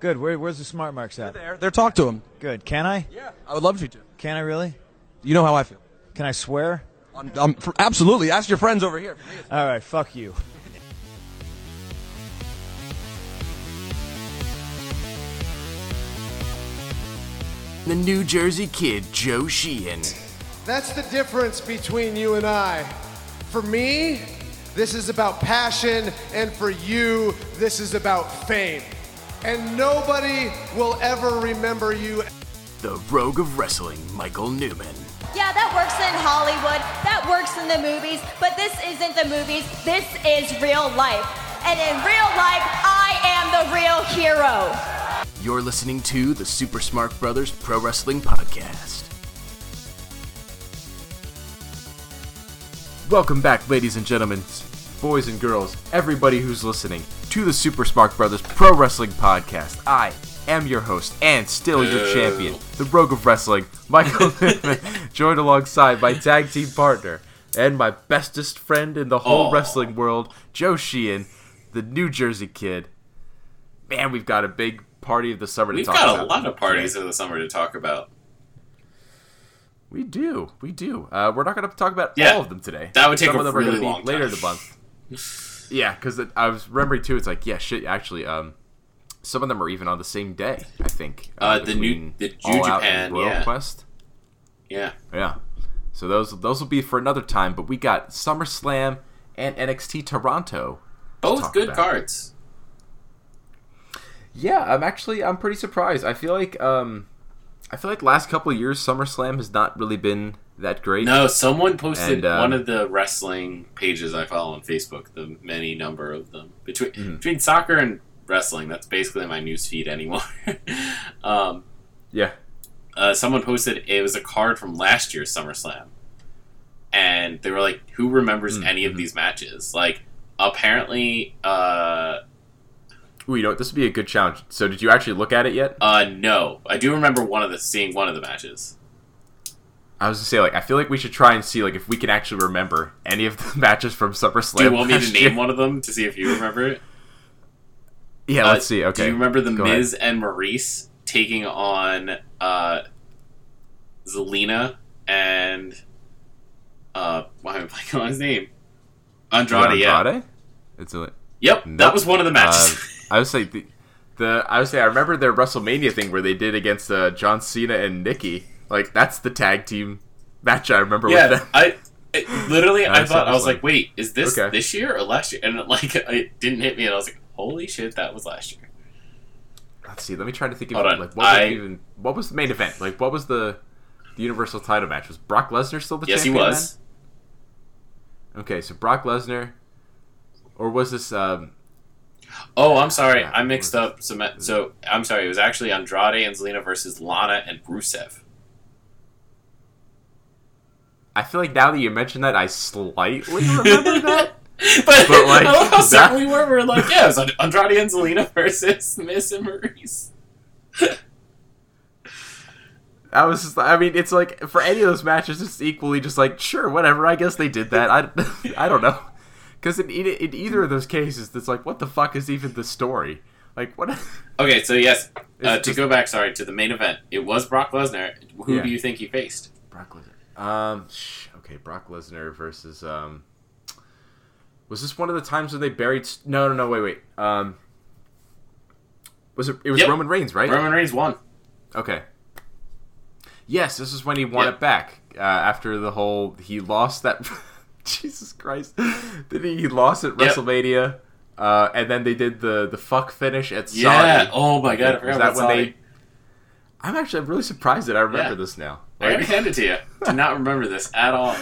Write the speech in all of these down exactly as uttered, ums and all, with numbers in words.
Good. Where, where's the smart marks at? They're there. They're talk to him. Good. Can I? Yeah. I would love you to. Can I really? You know how I feel. Can I swear? I'm, I'm, absolutely. Ask your friends over here. All right. Fuck you. The New Jersey kid, Joe Sheehan. That's the difference between you and I. For me, this is about passion, and for you, this is about fame. And nobody will ever remember you. The Rogue of Wrestling, Michael Newman. Yeah, that works in Hollywood, that works in the movies, but this isn't the movies, this is real life. And in real life, I am the real hero. You're listening to the Super Smart Brothers Pro Wrestling Podcast. Welcome back, ladies and gentlemen, boys and girls, everybody who's listening to the Super Smart Brothers Pro Wrestling Podcast. I am your host and still your Ew. champion, the Rogue of Wrestling, Michael Newman, joined alongside my tag team partner and my bestest friend in the whole Aww. wrestling world, Joe Sheehan, the New Jersey kid. Man, we've got a big party of the summer We've to talk about. We've got a lot of parties of the summer to talk about. We do. We do. Uh, we're not going to talk about yeah, all of them today. That would take Some a of them really are long time. Later in the month. Yeah, because I was remembering, too, it's like, yeah, shit, actually, um, some of them are even on the same day, I think. Uh, uh, the new the New All Japan, Royal yeah. Quest. Yeah. Yeah. So those those will be for another time, but we got SummerSlam and N X T Toronto. Both good about. cards. Yeah, I'm actually, I'm pretty surprised. I feel like, um, I feel like last couple of years, SummerSlam has not really been that great. No, someone posted and, um, one of the wrestling pages I follow on Facebook, the many number of them. Between mm-hmm. between soccer and wrestling, that's basically my news feed anymore. um, yeah. Uh, someone posted, it was a card from last year's SummerSlam. And they were like, who remembers mm-hmm. any of these matches? Like, apparently, uh... Ooh, you know what? This would be a good challenge. So, did you actually look at it yet? Uh, no. I do remember one of the seeing one of the matches. I was gonna say, like, I feel like we should try and see, like, if we can actually remember any of the matches from SummerSlam. Do you want me to name one of them to see if you remember it? Yeah, uh, let's see. Okay. Do you remember the Go Miz ahead. and Maurice taking on uh, Zelina and uh, why am I blanking on his name? Andrade. Andrade? Yeah. It's a. Yep, nope. That was one of the matches. Uh, I would say the, the I would say I remember their WrestleMania thing where they did against uh, John Cena and Nikki. Like that's the tag team match I remember. Yeah, with them. I it, literally I thought I was like, wait, is this okay. this year or last year? And it, like it didn't hit me, and I was like, holy shit, that was last year. Let's see. Let me try to think of like what was I, even what was the main event? Like what was the the Universal Title match? Was Brock Lesnar still the yes, champion? Yes, he was. Then? Okay, so Brock Lesnar, or was this? Um, Oh, I'm sorry. I mixed up. Some, so, I'm sorry. It was actually Andrade and Zelina versus Lana and Rusev. I feel like now that you mention that, I slightly remember that. but, but like, I love how certain we were. We were like, yeah, it was Andrade and Zelina versus Miz and Maurice. I was just, I mean, it's like, for any of those matches, it's equally just like, sure, whatever. I guess they did that. I, I don't know. Because in, in either of those cases, it's like, what the fuck is even the story? Like, what? Okay, so yes, uh, to just... go back, sorry, to the main event, it was Brock Lesnar. Who yeah. do you think he faced? Brock Lesnar. Um, okay, Brock Lesnar versus, um, was this one of the times when they buried, no, no, no, wait, wait, um, was it, it was yep. Roman Reigns, right? Roman Reigns won. Okay. Yes, this is when he won yep. it back, uh, after the whole, he lost that... Jesus Christ. Then he lost at yep. WrestleMania, uh, and then they did the, the fuck finish at Saudi. Yeah, oh my god, I forgot that when they... I'm actually I'm really surprised that I remember yeah. this now. Like... I already handed it to you. Do not remember this at all.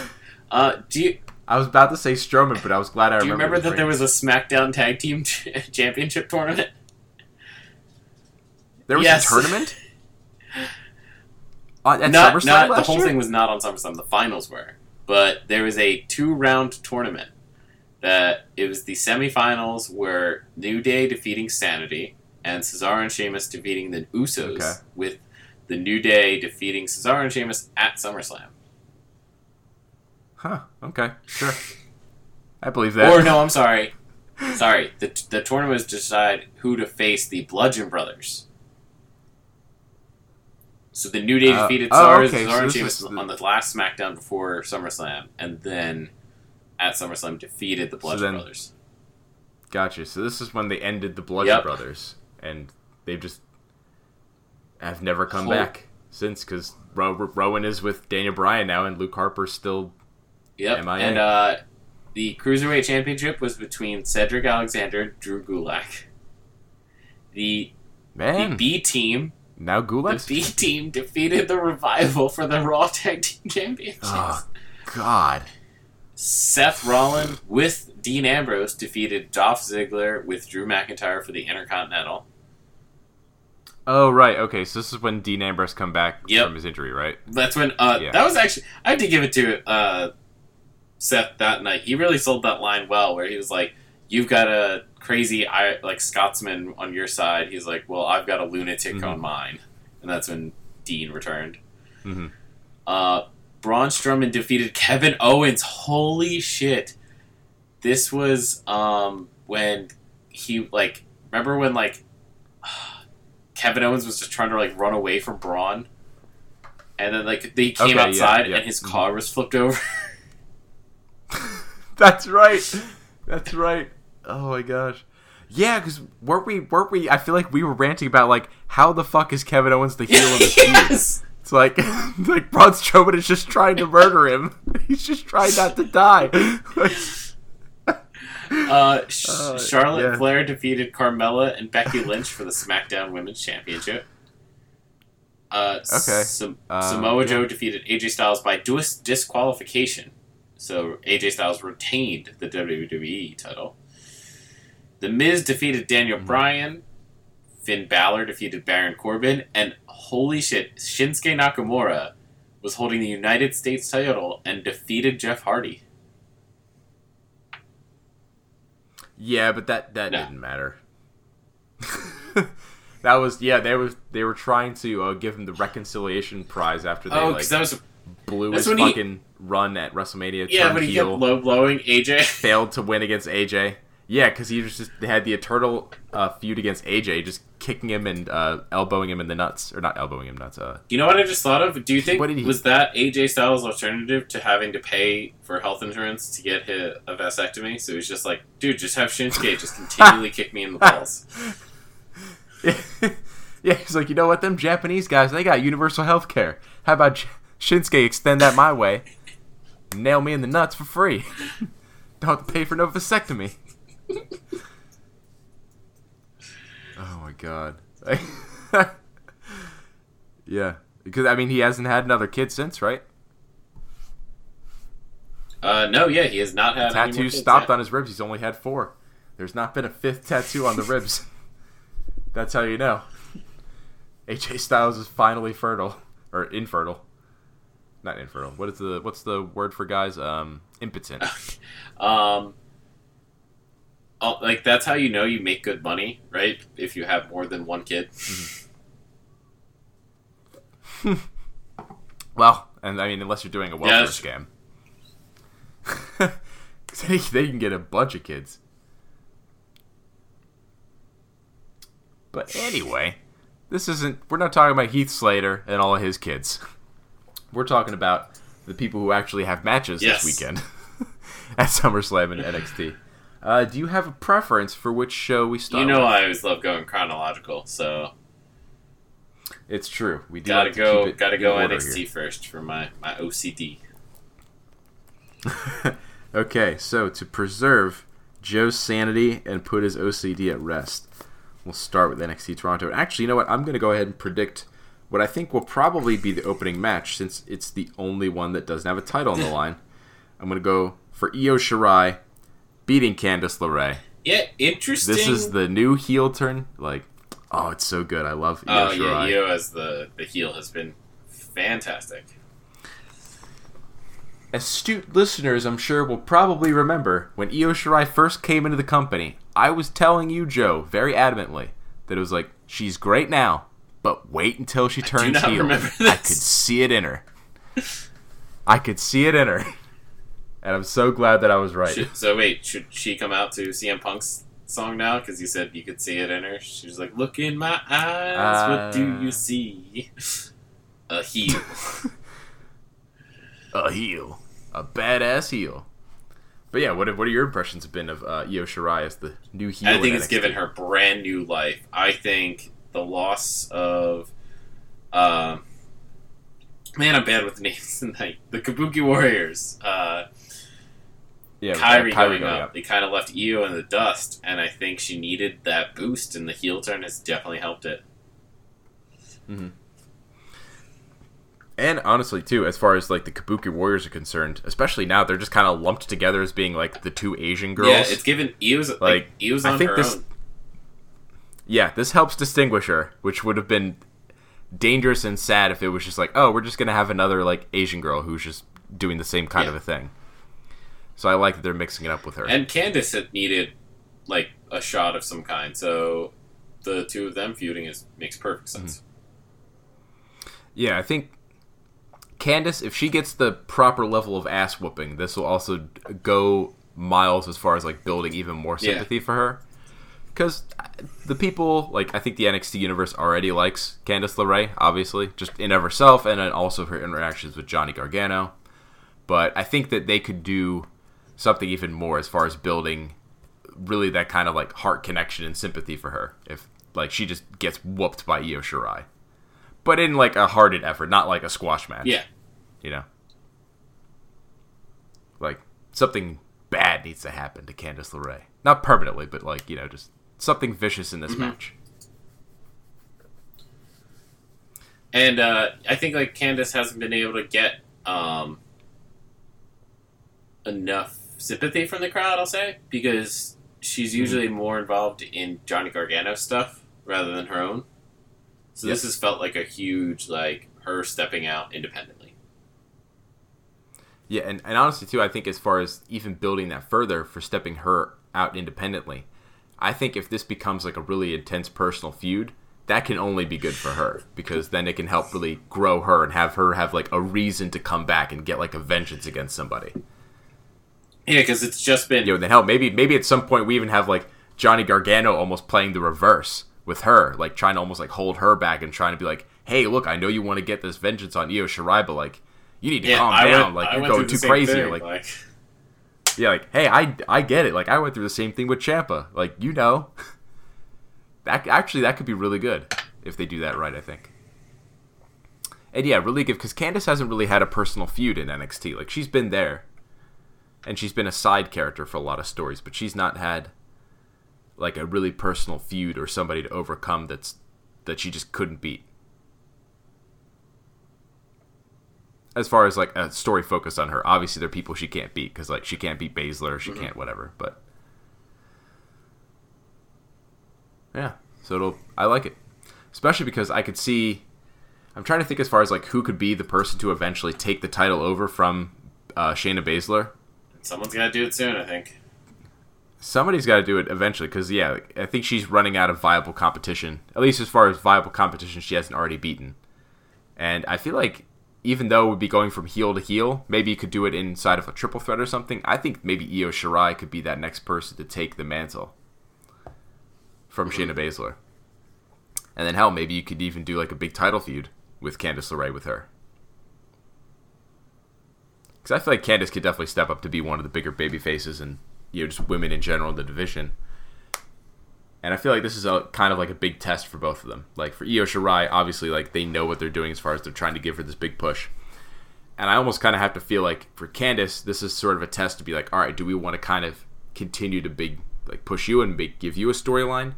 Uh, do you... I was about to say Strowman, but I was glad I remembered. Do you remember that there was a SmackDown Tag Team t- Championship tournament? There was yes. a tournament? uh, at not, SummerSlam not, last The whole year? Thing was not on SummerSlam. The finals were. But there was a two-round tournament that it was the semifinals were New Day defeating Sanity and Cesaro and Sheamus defeating the Usos okay. with the New Day defeating Cesaro and Sheamus at SummerSlam. Huh. Okay. Sure. I believe that. Or no, I'm sorry. Sorry. The the tournament was to decide who to face the Bludgeon Brothers So the New Day uh, defeated Cesaro, oh, okay. Cesaro so and Sheamus the... on the last SmackDown before SummerSlam, and then at SummerSlam defeated the Bludgeon so then... Brothers. Gotcha. So this is when they ended the Bludgeon yep. Brothers, and they've just have never come Holy... back since, because Ro- Ro- Rowan is with Daniel Bryan now, and Luke Harper's still yep. M I A. And uh, the Cruiserweight Championship was between Cedric Alexander and Drew Gulak. The, Man. the B-team... Now Gulak. The B team defeated the Revival for the Raw Tag Team Championships. Oh, God. Seth Rollins with Dean Ambrose defeated Dolph Ziggler with Drew McIntyre for the Intercontinental. Oh, right. Okay, so this is when Dean Ambrose come back yep. from his injury, right? That's when... Uh, yeah. That was actually... I have to give it to uh, Seth that night. He really sold that line well, where he was like, you've got a crazy like Scotsman on your side. He's like, well, I've got a lunatic mm-hmm. on mine. And that's when Dean returned. Mm-hmm. Uh, Braun Strowman defeated Kevin Owens. Holy shit. This was um, when he, like, remember when, like, Kevin Owens was just trying to, like, run away from Braun? And then, like, they came okay, outside yeah, yeah. and his car was flipped over. That's right. That's right. Oh my gosh, yeah. Because weren't we? Weren't we? I feel like we were ranting about like how the fuck is Kevin Owens the heel of this feud? Yes. It's like it's like Braun Strowman is just trying to murder him. He's just trying not to die. like, uh, Sh- uh, Charlotte yeah. Flair defeated Carmella and Becky Lynch for the SmackDown Women's Championship. Uh, okay. Sam- um, Samoa Joe yeah. defeated A J Styles by dis- disqualification, so A J Styles retained the W W E title. The Miz defeated Daniel mm-hmm. Bryan. Finn Balor defeated Baron Corbin. And holy shit, Shinsuke Nakamura was holding the United States title and defeated Jeff Hardy. Yeah, but that, that no. didn't matter. That was... Yeah, they, was, they were trying to uh, give him the reconciliation prize after they oh, like that was a, blew his fucking he, run at WrestleMania. Yeah, but he kept low-blowing A J. Failed to win against A J. Yeah, because he was just they had the eternal uh, feud against A J, just kicking him and uh, elbowing him in the nuts, or not elbowing him nuts. Uh, you know what I just thought of? Do you think what did he... was that A J Styles' alternative to having to pay for health insurance to get hit a vasectomy? So he's just like, dude, just have Shinsuke just continually kick me in the balls. Yeah. Yeah, he's like, you know what? Them Japanese guys, they got universal health care. How about J- Shinsuke extend that my way, nail me in the nuts for free? Don't have to pay for no vasectomy. Oh my god. Yeah, because I mean he hasn't had another kid since, right? Uh, no, yeah, he has not had. Tattoos stopped yet. On his ribs. He's only had four. There's not been a fifth tattoo on the ribs. That's how you know. A J Styles is finally fertile or infertile. Not infertile. What is the what's the word for guys? Um, impotent. um. Oh, like, that's how you know you make good money, right? If you have more than one kid. Mm-hmm. Well, and I mean, unless you're doing a welfare yeah, scam. Because they, they can get a bunch of kids. But anyway, this isn't... We're not talking about Heath Slater and all of his kids. We're talking about the people who actually have matches yes. this weekend. At SummerSlam and N X T. Uh, do you have a preference for which show we start? You know, with? I always love going chronological, so it's true. We do gotta like to go, keep it gotta go N X T here. First for my, my O C D. Okay, so to preserve Joe's sanity and put his O C D at rest, we'll start with N X T Toronto. Actually, you know what? I'm going to go ahead and predict what I think will probably be the opening match, since it's the only one that doesn't have a title on the line. I'm going to go for Io Shirai beating Candice LeRae. Yeah, interesting. This is the new heel turn. Like, oh, it's so good. I love Io Shirai. Oh, yeah, Io as the, the heel has been fantastic. Astute listeners, I'm sure, will probably remember when Io Shirai first came into the company, I was telling you, Joe, very adamantly, that it was like, she's great now, but wait until she turns I heel. I could see it in her. I could see it in her. And I'm so glad that I was right. Should, so wait, should she come out to C M Punk's song now? Because you said you could see it in her. She's like, look in my eyes, uh, what do you see? A heel. A heel. A badass heel. But yeah, what what are your impressions been of uh, Io Shirai as the new heel? I think it's given her brand new life. I think the loss of... Uh, man, I'm bad with names tonight. The Kabuki Warriors. Uh, yeah, Kairi, Kairi going, going up. up. They kind of left Io in the dust, and I think she needed that boost, and the heel turn has definitely helped it. Mm-hmm. And honestly, too, as far as like the Kabuki Warriors are concerned, especially now, they're just kind of lumped together as being like the two Asian girls. Yeah, it's given Io's like, like Io's on I think her this, own. Yeah, this helps distinguish her, which would have been dangerous and sad if it was just like, oh, we're just gonna have another like Asian girl who's just doing the same kind yeah. of a thing. So I like that they're mixing it up with her. And Candice had needed like a shot of some kind, so the two of them feuding is makes perfect sense. Mm-hmm. Yeah, I think Candice, if she gets the proper level of ass whooping, this will also go miles as far as like building even more sympathy yeah. for her. Because the people, like, I think the N X T universe already likes Candice LeRae, obviously, just in of herself, and then also her interactions with Johnny Gargano. But I think that they could do something even more as far as building really that kind of like heart connection and sympathy for her if like she just gets whooped by Io Shirai. But in, like, a hearted effort, not, like, a squash match. Yeah. You know? Like, something bad needs to happen to Candice LeRae. Not permanently, but, like, you know, just something vicious in this mm-hmm. match. And uh, I think, like, Candice hasn't been able to get um, enough sympathy from the crowd, I'll say, because she's usually mm-hmm. more involved in Johnny Gargano stuff rather than her own. So yep. this has felt like a huge, like, her stepping out independently. Yeah, and, and honestly, too, I think as far as even building that further for stepping her out independently, I think if this becomes, like, a really intense personal feud, that can only be good for her. Because then it can help really grow her and have her have, like, a reason to come back and get, like, a vengeance against somebody. Yeah, because it's just been... You know, then hell, maybe, maybe at some point we even have, like, Johnny Gargano almost playing the reverse with her, like trying to almost like hold her back and trying to be like, hey, look, I know you want to get this vengeance on Io Shirai, but like, you need to yeah, calm I down. Went, like, I you're going too crazy. Thing, like, like, yeah, like, hey, I, I get it. Like, I went through the same thing with Ciampa. Like, you know, that actually, that could be really good if they do that right, I think. And yeah, really good, because Candice hasn't really had a personal feud in N X T. Like, she's been there, and she's been a side character for a lot of stories, but she's not had like a really personal feud or somebody to overcome that's that she just couldn't beat. As far as like a story focused on her, obviously there are people she can't beat because like she can't beat Baszler, she mm-hmm. can't whatever. But yeah, so it'll I like it, especially because I could see. I'm trying to think as far as like who could be the person to eventually take the title over from uh, Shayna Baszler. Someone's gotta do it soon, I think. Somebody's got to do it eventually, because, yeah, I think she's running out of viable competition. At least as far as viable competition she hasn't already beaten. And I feel like, even though it would be going from heel to heel, maybe you could do it inside of a triple threat or something. I think maybe Io Shirai could be that next person to take the mantle from Shayna Baszler. And then, hell, maybe you could even do, like, a big title feud with Candice LeRae with her. Because I feel like Candice could definitely step up to be one of the bigger babyfaces and, you know, just women in general in the division. And I feel like this is a kind of like a big test for both of them. Like for Io Shirai, obviously, like they know what they're doing as far as they're trying to give her this big push. And I almost kind of have to feel like for Candice, this is sort of a test to be like, all right, do we want to kind of continue to big like push you and big, give you a storyline?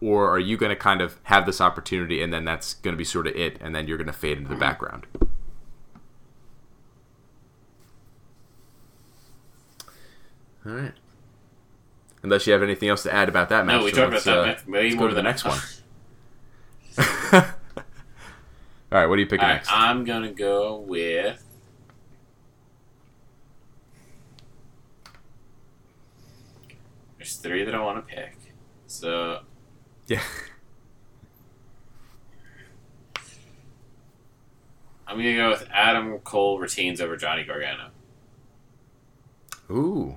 Or are you going to kind of have this opportunity and then that's going to be sort of it and then you're going to fade into the background? All right. Unless you have anything else to add about that match. No, we talked about that uh, match. Let's go to the next one. All right, what are you picking right, next? I'm going to go with... There's three that I want to pick. So... Yeah. I'm going to go with Adam Cole retains over Johnny Gargano. Ooh.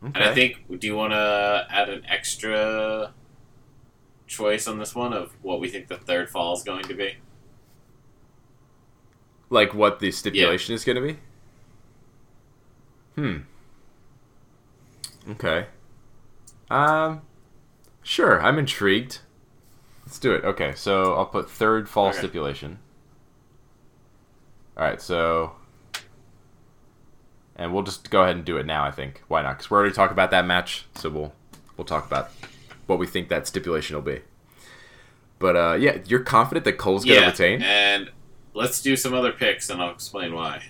Okay. And I think, do you want to add an extra choice on this one of what we think the third fall is going to be? Like what the stipulation yeah. is going to be? Hmm. Okay. Um, sure. I'm intrigued. Let's do it. Okay, so I'll put third fall okay. stipulation. All right, so... And we'll just go ahead and do it now, I think. Why not? Because we're already talking about that match, so we'll we'll talk about what we think that stipulation will be. But, uh, yeah, you're confident that Cole's going to yeah, retain? And let's do some other picks, and I'll explain why.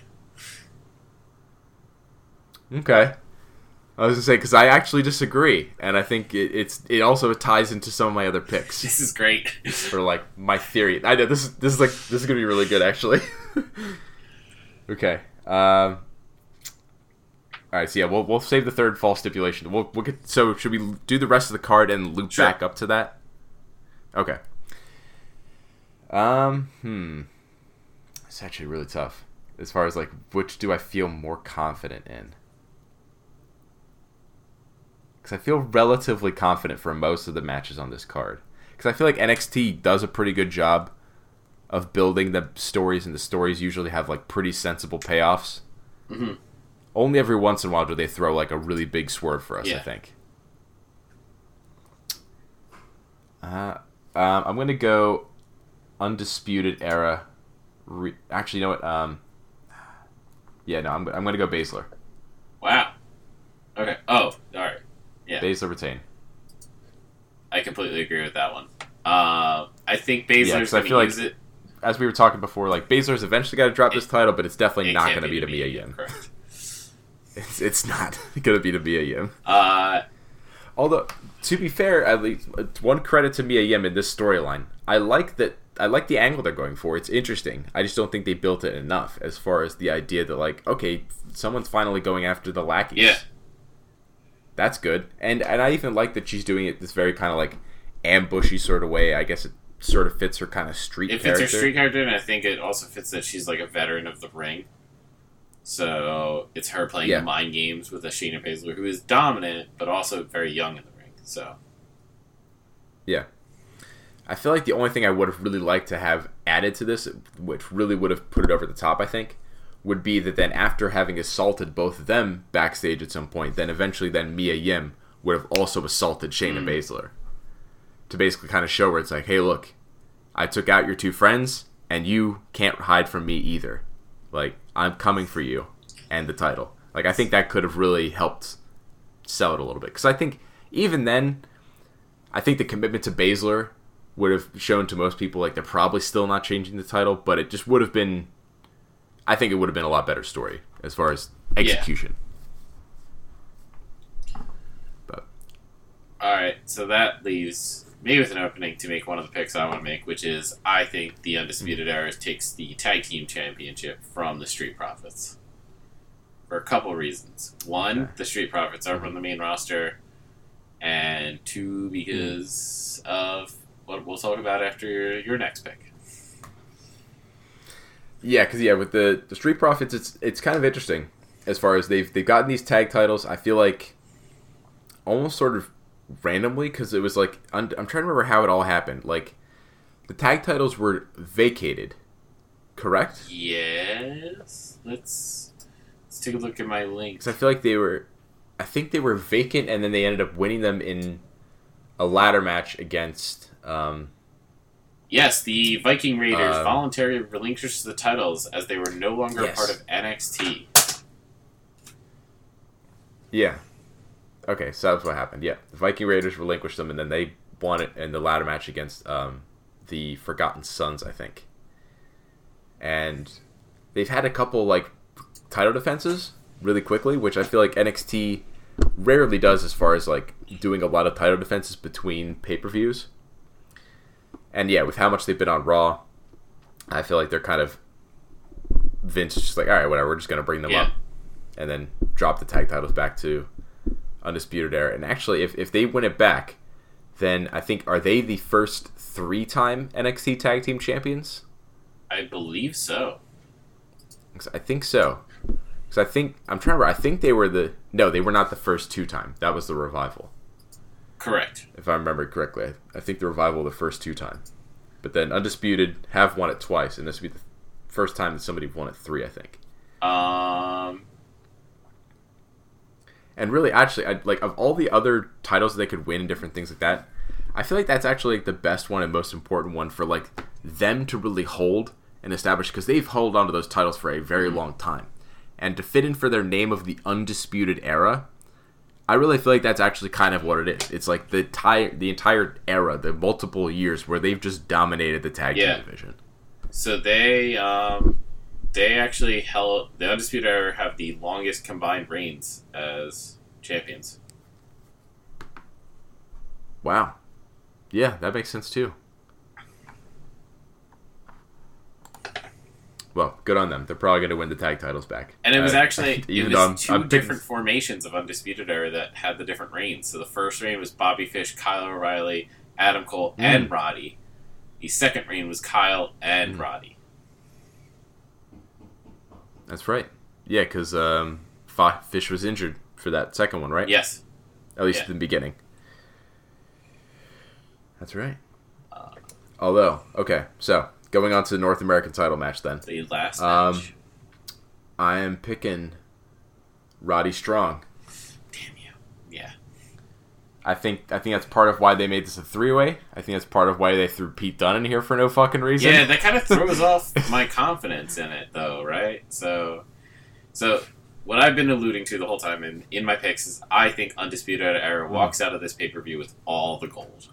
Okay. I was going to say, because I actually disagree, and I think it, it's it also ties into some of my other picks. This is great. For, like, my theory. I know, this is, this is, like, this is going to be really good, actually. Okay. Um... All right, so yeah, we'll we'll save the third fall stipulation. We'll we'll get. So should we do the rest of the card and loop sure. back up to that? Okay. Um. Hmm. It's actually really tough as far as like which do I feel more confident in? Because I feel relatively confident for most of the matches on this card. Because I feel like N X T does a pretty good job of building the stories, and the stories usually have like pretty sensible payoffs. Mm-hmm. Only every once in a while do they throw, like, a really big swerve for us, yeah. I think. Uh, um, I'm going to go Undisputed Era. Re- Actually, you know what? Um, yeah, no, I'm, I'm going to go Baszler. Wow. Okay. Oh, all right. Yeah. Baszler retain. I completely agree with that one. Uh, I think Baszler's yeah, going to use like, it. As we were talking before, like, Baszler's eventually got to drop it, this title, but it's definitely it not going to be to me again. Correct. It's it's not going to be to Mia Yim. Uh, Although, to be fair, at least one credit to Mia Yim in this storyline. I like that. I like the angle they're going for. It's interesting. I just don't think they built it enough as far as the idea that, like, okay, someone's finally going after the lackeys. Yeah. That's good. And and I even like that she's doing it this very kind of, like, ambushy sort of way. I guess it sort of fits her kind of street character. It fits character. her street character, and I think it also fits that she's, like, a veteran of the ring. So it's her playing yeah. mind games with a Shayna Baszler, who is dominant but also very young in the ring. So, yeah, I feel like the only thing I would have really liked to have added to this, which really would have put it over the top, I think, would be that then after having assaulted both of them backstage at some point, then eventually then Mia Yim would have also assaulted Shayna mm. Baszler to basically kind of show her it's like, hey, look, I took out your two friends, and you can't hide from me either. Like, I'm coming for you, and the title. Like, I think that could have really helped sell it a little bit. Because I think, even then, I think the commitment to Baszler would have shown to most people, like, they're probably still not changing the title, but it just would have been, I think it would have been a lot better story as far as execution. Yeah. But. Alright, so that leaves me with an opening to make one of the picks I want to make, which is I think the Undisputed Era takes the Tag Team Championship from the Street Profits for a couple reasons. One, okay. the Street Profits are from the main roster, and two, because of what we'll talk about after your, your next pick. Yeah, because yeah, with the, the Street Profits, it's it's kind of interesting as far as they've they've gotten these tag titles. I feel like almost sort of randomly, because it was like I'm, I'm trying to remember how it all happened. Like, the tag titles were vacated, correct? Yes. Let's let's take a look at my links. I feel like they were, I think they were vacant, and then they ended up winning them in a ladder match against. Um, yes, the Viking Raiders um, voluntarily relinquished the titles as they were no longer yes. part of N X T. Yeah. Okay, so that's what happened. Yeah, the Viking Raiders relinquished them, and then they won it in the ladder match against um, the Forgotten Sons, I think. And they've had a couple like title defenses really quickly, which I feel like N X T rarely does as far as like doing a lot of title defenses between pay-per-views. And yeah, with how much they've been on Raw, I feel like they're kind of Vince is just like, all right, whatever, we're just gonna bring them yeah. up, and then drop the tag titles back to Undisputed Era. And actually, if, if they win it back, then I think, are they the first three-time N X T Tag Team Champions? I believe so. I think so. Because I think, I'm trying to remember, I think they were the, no, they were not the first two-time. That was the Revival. Correct. If I remember correctly. I think the Revival were the first two-time. But then Undisputed have won it twice, and this would be the first time that somebody won at three, I think. Um. And really, actually, I, like of all the other titles that they could win and different things like that, I feel like that's actually like, the best one and most important one for like them to really hold and establish, because they've held on to those titles for a very mm-hmm. long time. And to fit in for their name of the Undisputed Era, I really feel like that's actually kind of what it is. It's like the entire, the entire era, the multiple years where they've just dominated the tag yeah. team division. So they um, they actually held, the Undisputed Era have the longest combined reigns as champions. Wow. Yeah, that makes sense too. Well, good on them. They're probably going to win the tag titles back. And it was actually uh, even it was I'm, two I'm different picking... formations of Undisputed Era that had the different reigns. So the first reign was Bobby Fish, Kyle O'Reilly, Adam Cole, mm. and Roddy. The second reign was Kyle and mm. Roddy. That's right. Yeah, because um, Fish was injured for that second one, right? Yes. At least yeah. in the beginning. That's right. Uh, Although, okay, so... Going on to the North American title match, then. The last um, match. I am picking Roddy Strong. Damn you. Yeah. I think I think that's part of why they made this a three-way. I think that's part of why they threw Pete Dunne in here for no fucking reason. Yeah, that kind of throws off my confidence in it, though, right? So, so what I've been alluding to the whole time in, in my picks is I think Undisputed Era mm-hmm. walks out of this pay-per-view with all the gold.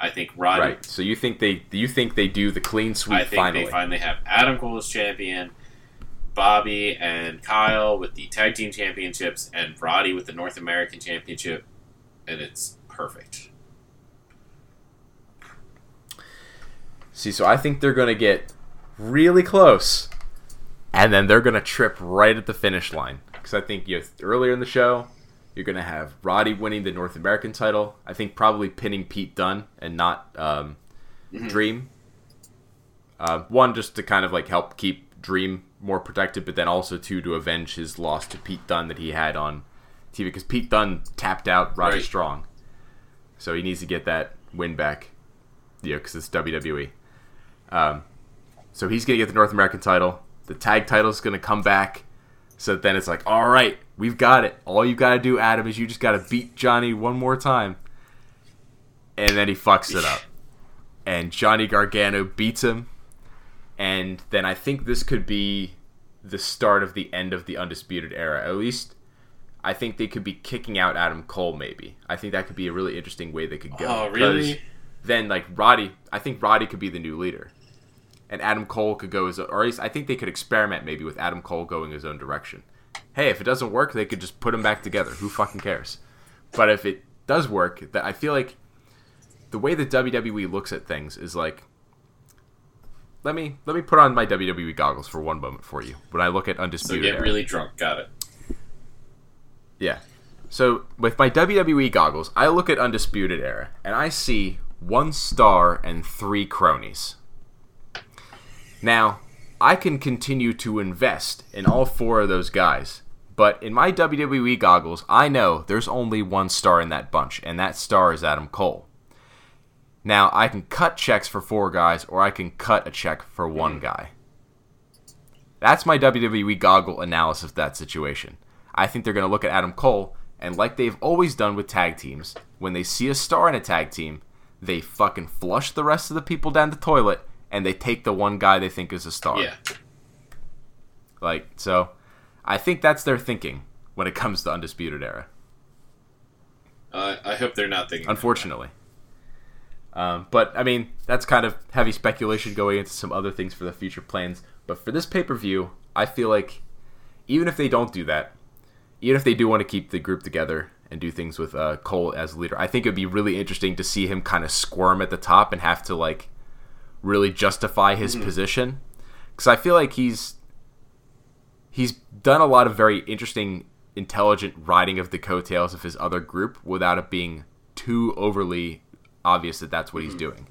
I think Roddy. Right. So you think they you think they do the clean sweep finally? I think finally. they finally have Adam Cole as champion, Bobby and Kyle with the tag team championships, and Roddy with the North American championship, and it's perfect. See, so I think they're going to get really close, and then they're going to trip right at the finish line. Because I think you know, earlier in the show... You're going to have Roddy winning the North American title. I think probably pinning Pete Dunne and not um, mm-hmm. Dream. Uh, one, just to kind of like help keep Dream more protected, but then also, two, to avenge his loss to Pete Dunne that he had on T V. Because Pete Dunne tapped out Roddy right. Strong. So he needs to get that win back. Yeah, because it's W W E. Um, so he's going to get the North American title. The tag title's going to come back. So then it's like, all right, we've got it. All you got to do, Adam, is you just got to beat Johnny one more time. And then he fucks it up. And Johnny Gargano beats him. And then I think this could be the start of the end of the Undisputed Era. At least I think they could be kicking out Adam Cole, maybe. I think that could be a really interesting way they could go. Oh, really? Then, like, Roddy, I think Roddy could be the new leader. And Adam Cole could go his own, or at least I think they could experiment maybe with Adam Cole going his own direction. Hey, if it doesn't work, they could just put them back together. Who fucking cares? But if it does work, that I feel like the way that W W E looks at things is like, let me let me put on my W W E goggles for one moment for you. When I look at Undisputed, so get really drunk. Got it. Yeah. So with my W W E goggles, I look at Undisputed Era and I see one star and three cronies. Now, I can continue to invest in all four of those guys, but in my W W E goggles, I know there's only one star in that bunch, and that star is Adam Cole. Now, I can cut checks for four guys, or I can cut a check for one guy. That's my W W E goggle analysis of that situation. I think they're going to look at Adam Cole, and like they've always done with tag teams, when they see a star in a tag team, they fucking flush the rest of the people down the toilet, and they take the one guy they think is a star. Yeah. Like, so, I think that's their thinking when it comes to Undisputed Era. Uh, I hope they're not thinking. Unfortunately. Um, but, I mean, that's kind of heavy speculation going into some other things for the future plans. But for this pay-per-view, I feel like even if they don't do that, even if they do want to keep the group together and do things with uh, Cole as leader, I think it would be really interesting to see him kind of squirm at the top and have to, like, really justify his mm-hmm. position, because I feel like he's he's done a lot of very interesting, intelligent riding of the coattails of his other group without it being too overly obvious that that's what mm-hmm. he's doing.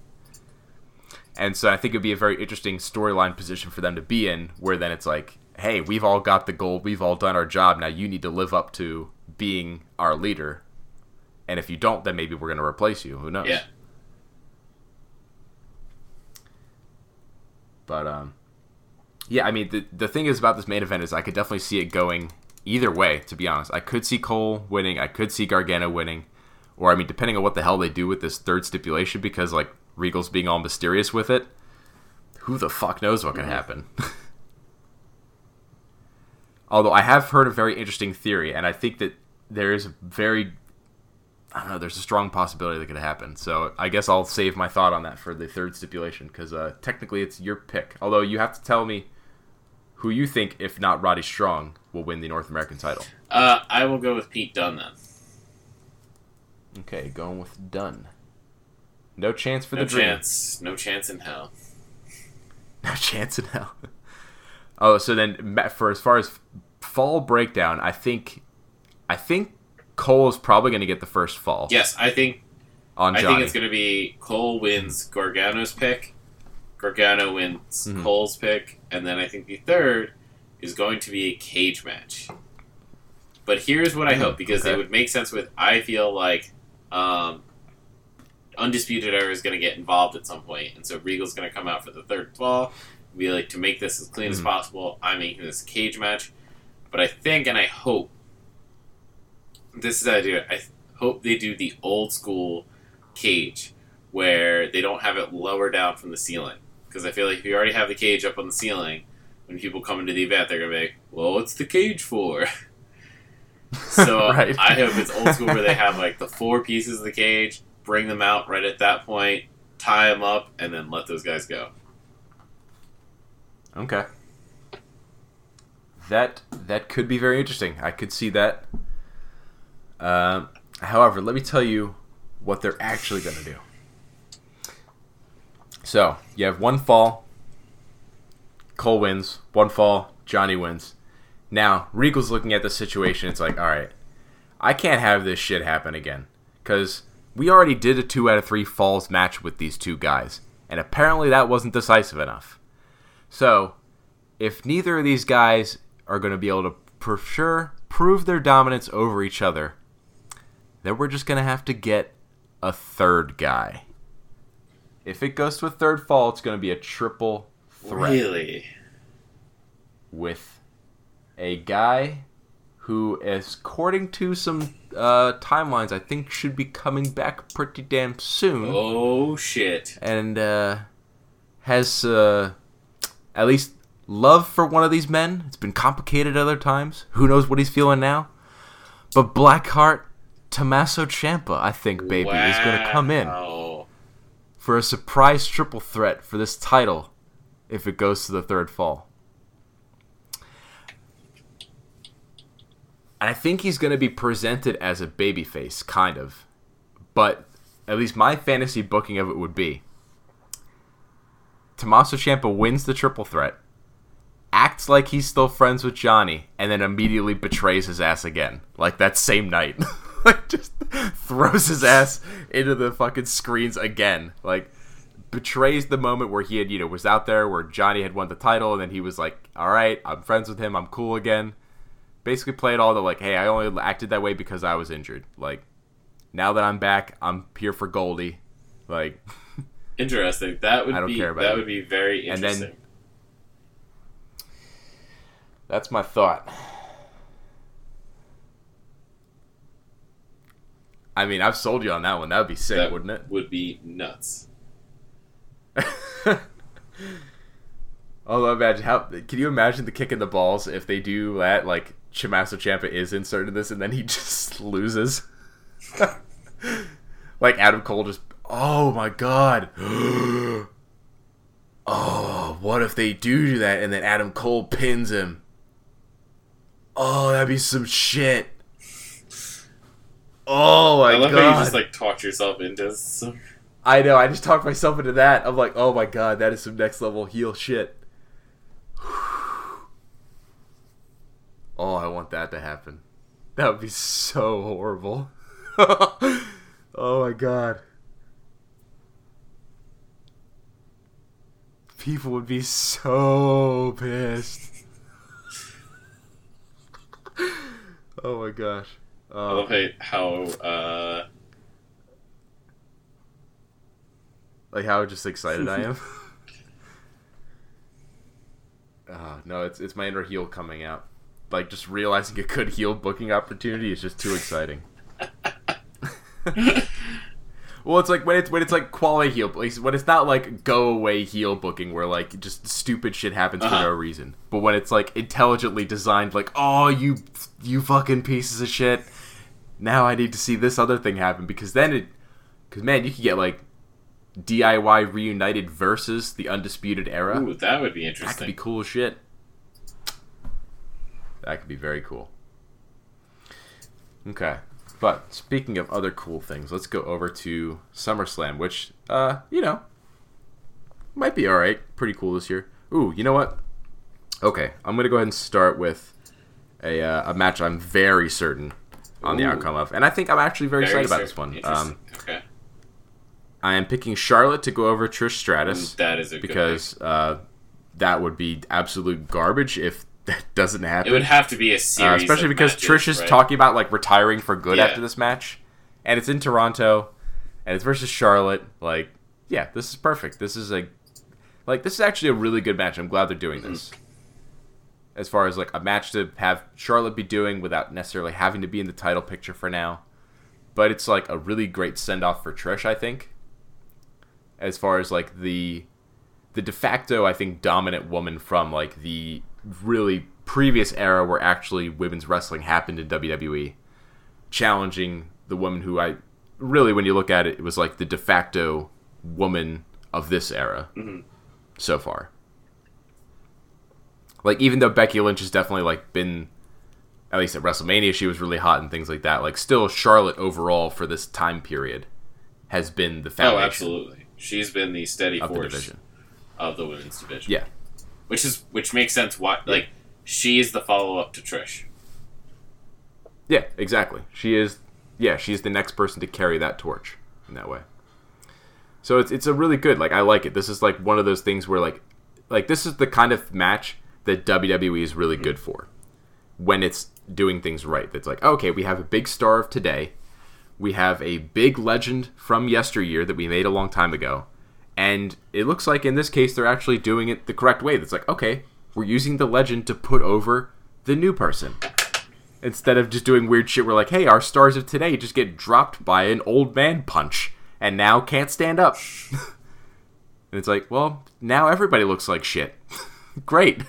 And so I think it'd be a very interesting storyline position for them to be in, where then it's like, hey, we've all got the gold, we've all done our job, now you need to live up to being our leader, and if you don't, then maybe we're going to replace you, who knows. Yeah. But um, yeah, I mean, the the thing is about this main event is I could definitely see it going either way, to be honest. I could see Cole winning. I could see Gargano winning. Or, I mean, depending on what the hell they do with this third stipulation, because, like, Regal's being all mysterious with it, who the fuck knows what can happen? Although I have heard a very interesting theory, and I think that there is a very... I don't know, there's a strong possibility that could happen. So I guess I'll save my thought on that for the third stipulation, because uh, technically it's your pick. Although you have to tell me who you think, if not Roddy Strong, will win the North American title. Uh, I will go with Pete Dunne, then. Okay, going with Dunne. No chance for no the dream. No chance. No chance in hell. No chance in hell. Oh, so then for as far as fall breakdown, I think I think Cole is probably going to get the first fall. Yes, I think on I Johnny. think it's going to be Cole wins Gargano's pick, Gargano wins mm-hmm. Cole's pick, and then I think the third is going to be a cage match. But here's what I hope, because okay. it would make sense with, I feel like um, Undisputed Era is going to get involved at some point, and so Regal's going to come out for the third fall. We like to make this as clean mm-hmm. as possible. I'm making this a cage match. But I think, and I hope, this is the idea, I hope they do the old school cage, where they don't have it lower down from the ceiling. Because I feel like if you already have the cage up on the ceiling, when people come into the event, they're going to be like, well, what's the cage for? So right. I hope it's old school where they have like the four pieces of the cage, bring them out right at that point, tie them up, and then let those guys go. Okay. That that could be very interesting. I could see that. Um, however, let me tell you what they're actually going to do. So you have one fall, Cole wins. One fall, Johnny wins. Now, Regal's looking at the situation. It's like, all right, I can't have this shit happen again. Because we already did a two out of three falls match with these two guys. And apparently that wasn't decisive enough. So, if neither of these guys are going to be able to for sure prove their dominance over each other, then we're just going to have to get a third guy. If it goes to a third fall, it's going to be a triple threat. Really? With... a guy who, according to some uh, timelines, I think should be coming back pretty damn soon. Oh, shit. And uh, has uh, at least love for one of these men. It's been complicated other times. Who knows what he's feeling now? But Blackheart Tommaso Ciampa, I think, baby, wow. is going to come in for a surprise triple threat for this title if it goes to the third fall. And I think he's going to be presented as a babyface, kind of. But at least my fantasy booking of it would be Tommaso Ciampa wins the triple threat, acts like he's still friends with Johnny, and then immediately betrays his ass again. Like that same night. Like just throws his ass into the fucking screens again. Like betrays the moment where he had, you know, was out there where Johnny had won the title, and then he was like, all right, I'm friends with him, I'm cool again. Basically play it all to like, hey, I only acted that way because I was injured. Like, now that I'm back, I'm here for Goldie. Like, interesting. That would I don't be care about that it. Would be very interesting. And then, that's my thought. I mean, I've sold you on that one. That would be sick, that wouldn't it? Would be nuts. Although, imagine how can you imagine the kick in the balls if they do that? Like. Tommaso Ciampa is inserted in this, and then he just loses. Like, Adam Cole just... Oh, my God. Oh, what if they do do that, and then Adam Cole pins him? Oh, that'd be some shit. Oh, my God. I love God. How you just, like, talked yourself into some... I know, I just talked myself into that. I'm like, oh, my God, that is some next-level heel shit. Oh, I want that to happen. That would be so horrible. Oh my God. People would be so pissed. Oh my gosh. Um, I love how... Uh... Like how just excited I am. Oh, no, it's it's my inner heel coming out. Like, just realizing a good heel booking opportunity is just too exciting. Well, it's like when it's when it's like quality heel, like when it's not like go away heel booking where like just stupid shit happens uh-huh. for no reason. But when it's like intelligently designed, like, oh, you you fucking pieces of shit. Now I need to see this other thing happen, because then it, because man, you could get like D I Y reunited versus the Undisputed Era. Ooh, that would be interesting. That could be cool as shit. That could be very cool. Okay. But speaking of other cool things, let's go over to SummerSlam, which, uh, you know, might be all right. Pretty cool this year. Ooh, you know what? Okay, I'm going to go ahead and start with a uh, a match I'm very certain on Ooh. the outcome of. And I think I'm actually very, very excited certain. about this one. Um, okay. I am picking Charlotte to go over Trish Stratus. That is a good Because uh, that would be absolute garbage if... that doesn't happen. It would have to be a series, uh, especially of because matches, Trish is right? talking about like retiring for good yeah. after this match, and it's in Toronto, and it's versus Charlotte. Like, yeah, this is perfect. This is a, like, this is actually a really good match. I'm glad they're doing this. Mm-hmm. As far as like a match to have Charlotte be doing without necessarily having to be in the title picture for now, but it's like a really great send off for Trish, I think. As far as like the, the de facto, I think, dominant woman from like the really previous era where actually women's wrestling happened in W W E, challenging the woman who I really, when you look at it, it was like the de facto woman of this era mm-hmm. so far. Like, even though Becky Lynch has definitely like been, at least at WrestleMania, she was really hot and things like that, like still Charlotte overall for this time period has been the foundation. Oh, absolutely. She's been the steady force of the division. Of the women's division. Yeah. Which is which makes sense. Why, like, she is the follow up to Trish. Yeah, exactly. She is. Yeah, she's the next person to carry that torch in that way. So it's it's a really good. Like, I like it. This is like one of those things where like, like this is the kind of match that W W E is really mm-hmm. good for when it's doing things right. That's like, okay, we have a big star of today, we have a big legend from yesteryear that we made a long time ago. And it looks like in this case they're actually doing it the correct way. That's like, okay, we're using the legend to put over the new person. Instead of just doing weird shit, we're like, hey, our stars of today just get dropped by an old man punch and now can't stand up. And it's like, well, now everybody looks like shit. Great.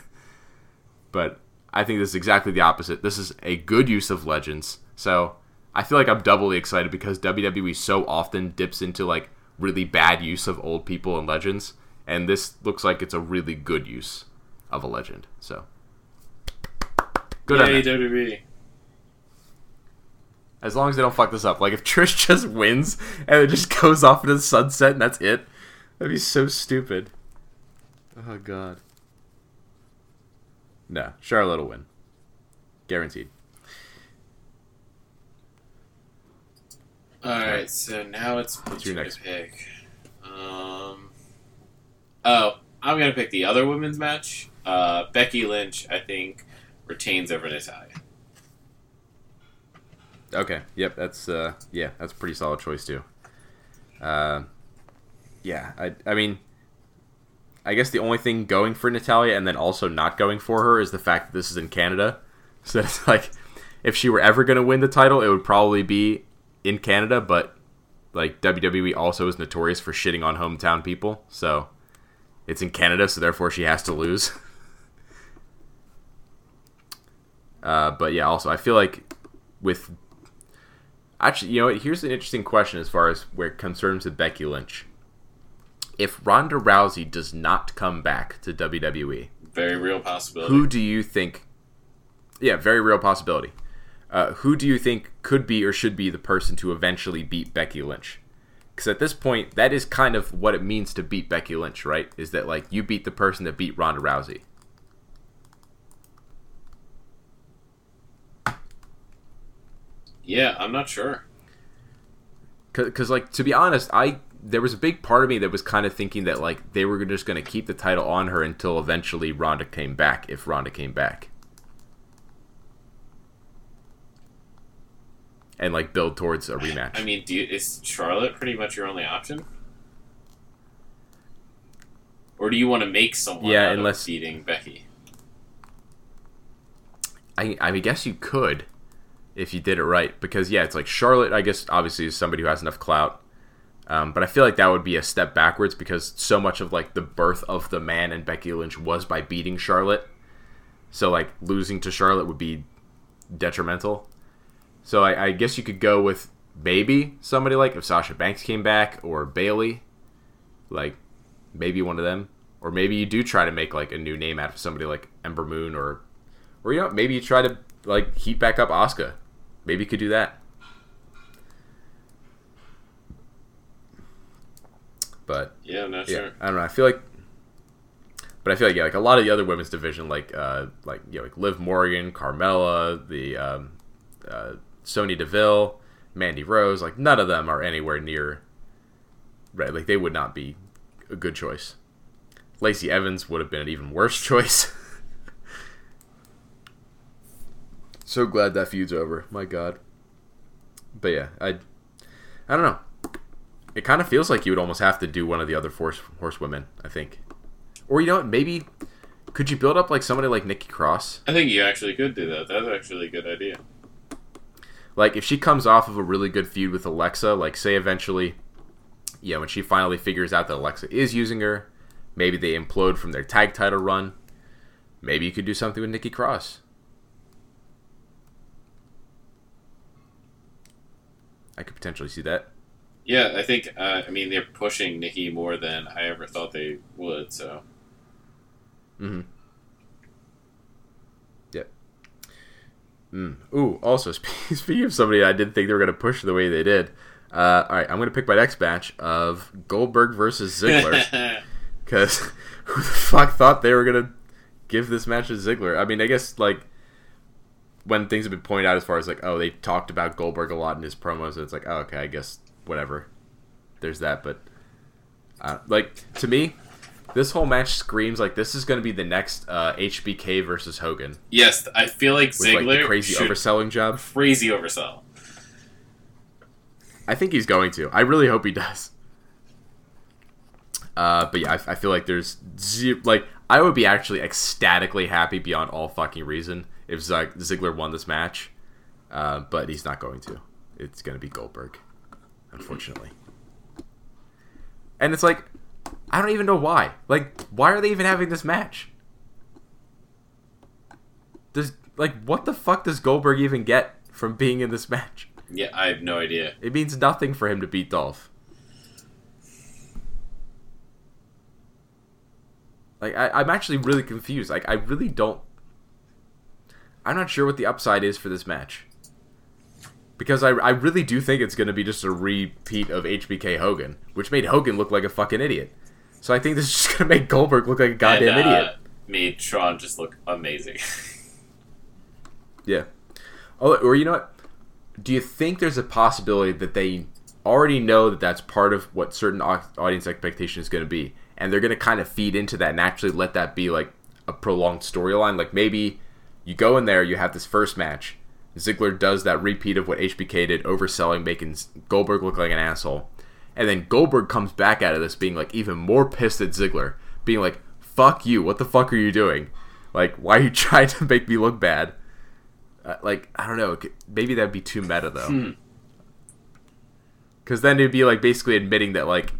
But I think this is exactly the opposite. This is a good use of legends. So I feel like I'm doubly excited because W W E so often dips into like really bad use of old people and legends, and this looks like it's a really good use of a legend. So good on W W E. As long as they don't fuck this up. Like, if Trish just wins and it just goes off into the sunset and that's it, that'd be so stupid. Oh god. No, Charlotte will win, guaranteed. All right, so now it's what's your next pick? Um, oh, I'm gonna pick the other women's match. Uh, Becky Lynch, I think, retains over Natalya. Okay, yep, that's uh, yeah, that's a pretty solid choice too. Uh, yeah, I, I mean, I guess the only thing going for Natalya and then also not going for her is the fact that this is in Canada. So it's like, if she were ever gonna win the title, it would probably be in Canada, but like W W E also is notorious for shitting on hometown people, so it's in Canada, so therefore she has to lose. uh, but yeah, also I feel like with actually, you know, here's an interesting question as far as where it concerns with Becky Lynch. If Ronda Rousey does not come back to W W E, very real possibility. Who do you think? Yeah, very real possibility. Uh, who do you think could be or should be the person to eventually beat Becky Lynch? Because at this point, that is kind of what it means to beat Becky Lynch, right? Is that, like, you beat the person that beat Ronda Rousey. Yeah, I'm not sure. Because, like, to be honest, I there was a big part of me that was kind of thinking that, like, they were just going to keep the title on her until eventually Ronda came back, if Ronda came back. And, like, build towards a rematch. I mean, do you, is Charlotte pretty much your only option? Or do you want to make someone yeah, out unless, of beating Becky? I I guess you could if you did it right, because yeah, it's like Charlotte, I guess, obviously is somebody who has enough clout, um, but I feel like that would be a step backwards because so much of like the birth of the Man and Becky Lynch was by beating Charlotte, so like losing to Charlotte would be detrimental. So I, I guess you could go with maybe somebody like if Sasha Banks came back or Bayley, like maybe one of them, or maybe you do try to make like a new name out of somebody like Ember Moon, or or you know, maybe you try to like heat back up Asuka. Maybe you could do that. But yeah, I'm not yeah, sure. I don't know. I feel like, but I feel like yeah, like a lot of the other women's division, like uh, like yeah, you know, like Liv Morgan, Carmella, the um, uh, Sonya Deville, Mandy Rose, like none of them are anywhere near. Right, like they would not be a good choice. Lacey Evans would have been an even worse choice. So glad that feud's over. My God. But yeah, I I don't know. It kind of feels like you would almost have to do one of the other horse, horsewomen, I think. Or, you know, maybe... Could you build up like somebody like Nikki Cross? I think you actually could do that. That's actually a good idea. Like, if she comes off of a really good feud with Alexa, like, say eventually... Yeah, when she finally figures out that Alexa is using her, maybe they implode from their tag title run. Maybe you could do something with Nikki Cross. I could potentially see that. Yeah, I think, uh, I mean, they're pushing Nikki more than I ever thought they would, so. Mm-hmm. Yep. Mm. Ooh, also, speaking of somebody I didn't think they were going to push the way they did, uh, all right, I'm going to pick my next match of Goldberg versus Ziggler. Because who the fuck thought they were going to give this match to Ziggler? I mean, I guess, like, when things have been pointed out as far as, like, oh, they talked about Goldberg a lot in his promos, and it's like, oh, okay, I guess... Whatever, there's that. But uh, like to me, this whole match screams like this is going to be the next uh, H B K versus Hogan. Yes, I feel like Ziggler with, like, crazy overselling job. Crazy oversell. I think he's going to. I really hope he does. Uh, but yeah, I, I feel like there's ze- like I would be actually ecstatically happy beyond all fucking reason if Z- Ziggler won this match. Uh, but he's not going to. It's going to be Goldberg. Unfortunately. And it's like, I don't even know why. Like, why are they even having this match? Does like, what the fuck does Goldberg even get from being in this match? Yeah, I have no idea. It means nothing for him to beat Dolph. Like, I, I'm actually really confused. Like, I really don't... I'm not sure what the upside is for this match. Because I, I really do think it's going to be just a repeat of H B K Hogan, which made Hogan look like a fucking idiot. So I think this is just going to make Goldberg look like a goddamn and, uh, idiot. Made Tron just look amazing. Yeah. Oh, or you know what? Do you think there's a possibility that they already know that that's part of what certain audience expectation is going to be, and they're going to kind of feed into that and actually let that be like a prolonged storyline? Like maybe you go in there, you have this first match, Ziggler does that repeat of what H B K did, overselling, making Goldberg look like an asshole. And then Goldberg comes back out of this being, like, even more pissed at Ziggler. Being like, fuck you, what the fuck are you doing? Like, why are you trying to make me look bad? Uh, like, I don't know, maybe that'd be too meta, though. Because then it'd be, like, basically admitting that, like,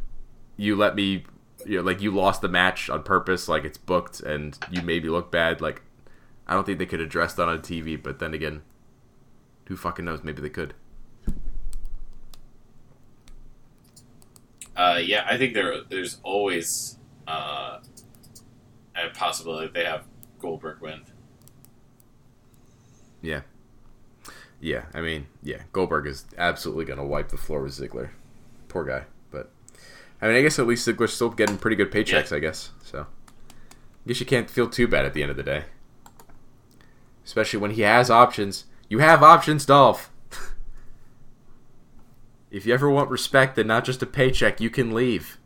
you let me, you know, like, you lost the match on purpose, like, it's booked, and you made me look bad. Like, I don't think they could address that on T V, but then again... Who fucking knows? Maybe they could. Uh, yeah, I think there there's always uh, a possibility that they have Goldberg win. Yeah. Yeah, I mean, yeah, Goldberg is absolutely going to wipe the floor with Ziggler. Poor guy. But, I mean, I guess at least Ziggler's still getting pretty good paychecks, yeah. I guess. So, I guess you can't feel too bad at the end of the day. Especially when he has options... You have options, Dolph. If you ever want respect and not just a paycheck, you can leave.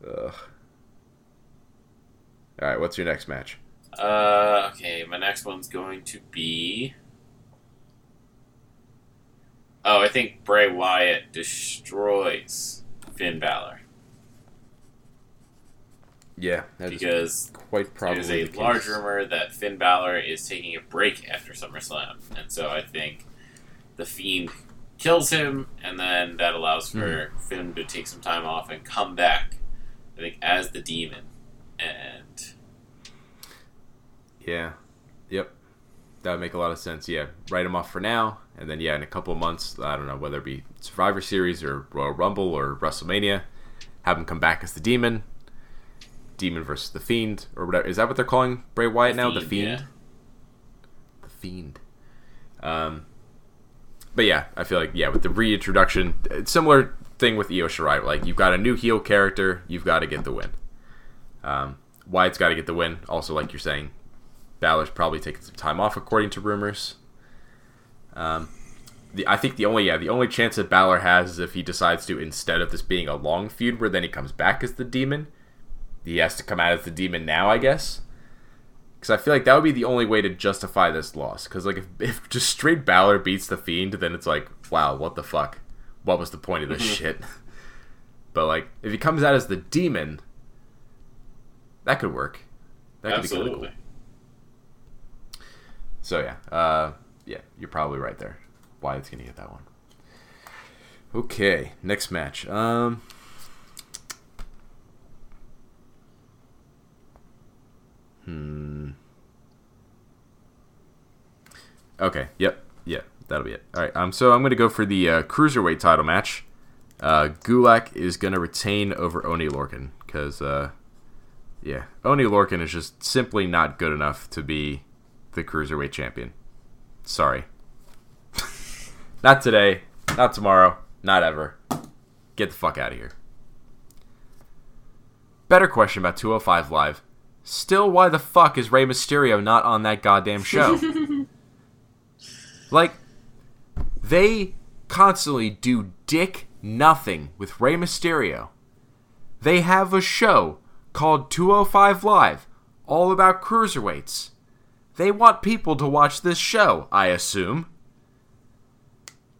Ugh. Alright, what's your next match? Uh, okay, my next one's going to be... Oh, I think Bray Wyatt destroys Finn Balor. Yeah, that because is quite probably there's a the large rumor that Finn Balor is taking a break after SummerSlam, and so I think the Fiend kills him, and then that allows for mm. Finn to take some time off and come back, I think, as the Demon. And yeah, yep, that would make a lot of sense. Yeah, write him off for now, and then yeah, in a couple of months, I don't know whether it be Survivor Series or Royal Rumble or WrestleMania, have him come back as the Demon. Demon versus the Fiend, or whatever. Is that what they're calling Bray Wyatt now? The Fiend? Yeah. The Fiend. Um, but yeah, I feel like, yeah, with the reintroduction, similar thing with Io Shirai. Like, you've got a new heel character, you've got to get the win. Um, Wyatt's got to get the win. Also, like you're saying, Balor's probably taking some time off, according to rumors. Um, the I think the only, yeah, the only chance that Balor has is if he decides to, instead of this being a long feud where then he comes back as the Demon, he has to come out as the Demon now, I guess. Because I feel like that would be the only way to justify this loss. Because like if, if just straight Balor beats the Fiend, then it's like, wow, what the fuck? What was the point of this shit? But like, if he comes out as the Demon, that could work. That Absolutely. Could be kind of cool. So yeah, uh, yeah, you're probably right there. Wyatt's gonna get that one. Okay, next match. Um... Hmm. Okay. Yep. Yeah. That'll be it. All right. Um. So I'm gonna go for the uh, cruiserweight title match. Uh, Gulak is gonna retain over Oni Lorcan because, uh, yeah, Oni Lorcan is just simply not good enough to be the cruiserweight champion. Sorry. Not today. Not tomorrow. Not ever. Get the fuck out of here. Better question about two oh five Live. Still, why the fuck is Rey Mysterio not on that goddamn show? Like, they constantly do dick nothing with Rey Mysterio. They have a show called two oh five Live, all about cruiserweights. They want people to watch this show, I assume.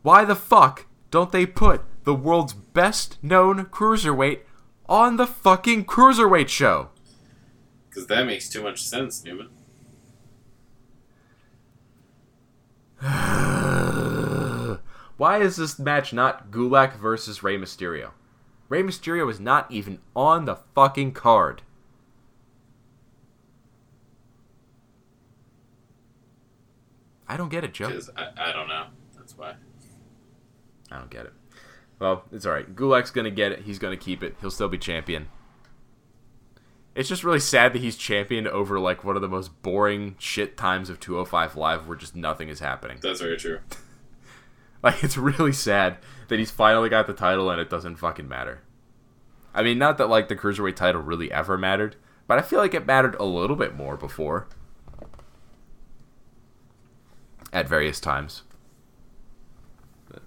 Why the fuck don't they put the world's best-known cruiserweight on the fucking cruiserweight show? Because that makes too much sense, Newman. Why is this match not Gulak versus Rey Mysterio? Rey Mysterio is not even on the fucking card. I don't get it, Joe. Because I, I don't know. That's why. I don't get it. Well, it's alright. Gulak's going to get it. He's going to keep it. He'll still be champion. It's just really sad that he's champion over, like, one of the most boring shit times of two oh five Live where just nothing is happening. That's very true. Like, it's really sad that he's finally got the title and it doesn't fucking matter. I mean, not that, like, the Cruiserweight title really ever mattered, but I feel like it mattered a little bit more before. At various times. But...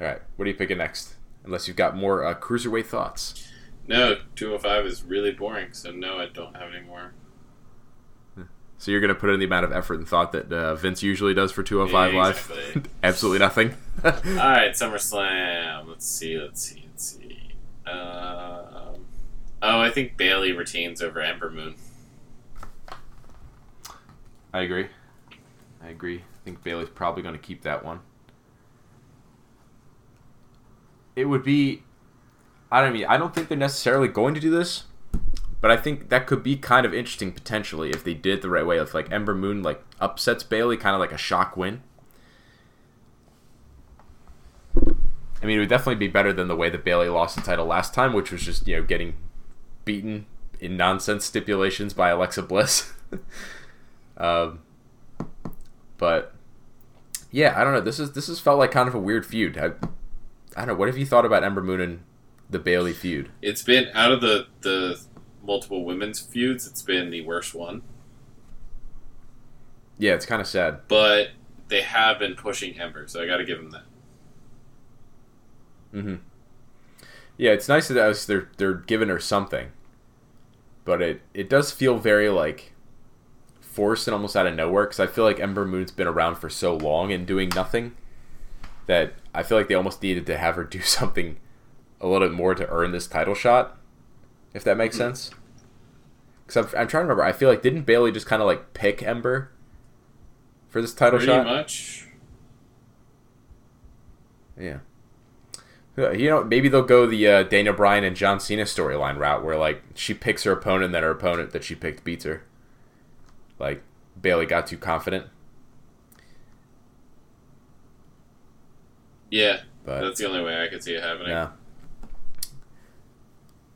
Alright, what are you picking next? Unless you've got more uh, Cruiserweight thoughts. No, two oh five is really boring, so no, I don't have any more. So you're going to put in the amount of effort and thought that uh, Vince usually does for two oh five yeah, exactly. Live? Absolutely nothing. Alright, SummerSlam. Let's see, let's see, let's see. Uh, oh, I think Bayley retains over Ember Moon. I agree. I agree. I think Bayley's probably going to keep that one. It would be... I don't mean I don't think they're necessarily going to do this, but I think that could be kind of interesting potentially if they did it the right way. If like Ember Moon like upsets Bayley, kind of like a shock win. I mean, it would definitely be better than the way that Bayley lost the title last time, which was just, you know, getting beaten in nonsense stipulations by Alexa Bliss. um, but yeah, I don't know. This is this has felt like kind of a weird feud. I, I don't know. What have you thought about Ember Moon and the Bayley feud? It's been, out of the, the multiple women's feuds, it's been the worst one. Yeah, it's kind of sad. But they have been pushing Ember, so I gotta give them that. Mm-hmm. Yeah, it's nice that they're, they're giving her something. But it, it does feel very, like, forced and almost out of nowhere, because I feel like Ember Moon's been around for so long and doing nothing that I feel like they almost needed to have her do something a little bit more to earn this title shot. if that makes sense. Because I'm, I'm trying to remember. I feel like, didn't Bayley just kind of, like, pick Ember for this title Pretty shot? Pretty much. Yeah. You know, maybe they'll go the uh, Daniel Bryan and John Cena storyline route where, like, she picks her opponent and then her opponent that she picked beats her. Like, Bayley got too confident. Yeah, but that's the only way I could see it happening. Yeah.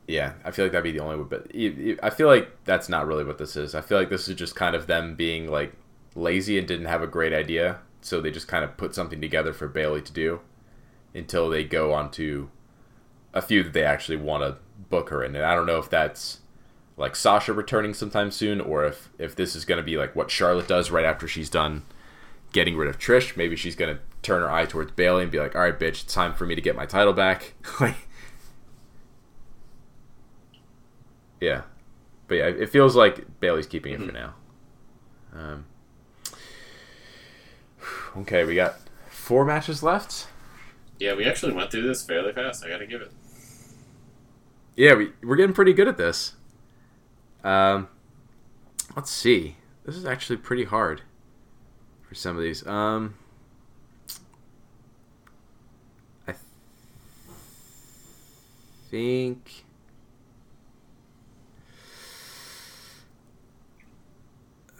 Yeah, I feel like that'd be the only way. But I feel like that's not really what this is. I feel like this is just kind of them being, like, lazy and didn't have a great idea. So they just kind of put something together for Bayley to do until they go on to a feud that they actually want to book her in. And I don't know if that's, like, Sasha returning sometime soon, or if, if this is going to be, like, what Charlotte does right after she's done getting rid of Trish. Maybe she's going to turn her eye towards Bayley and be like, all right, bitch, it's time for me to get my title back. Like, yeah. But, yeah, it feels like Bayley's keeping it mm-hmm. for now. Um, okay, we got four matches left. Yeah, we actually went through this fairly fast. I gotta give it. Yeah, we we're getting pretty good at this. Um, let's see. This is actually pretty hard for some of these. Um, I th- think.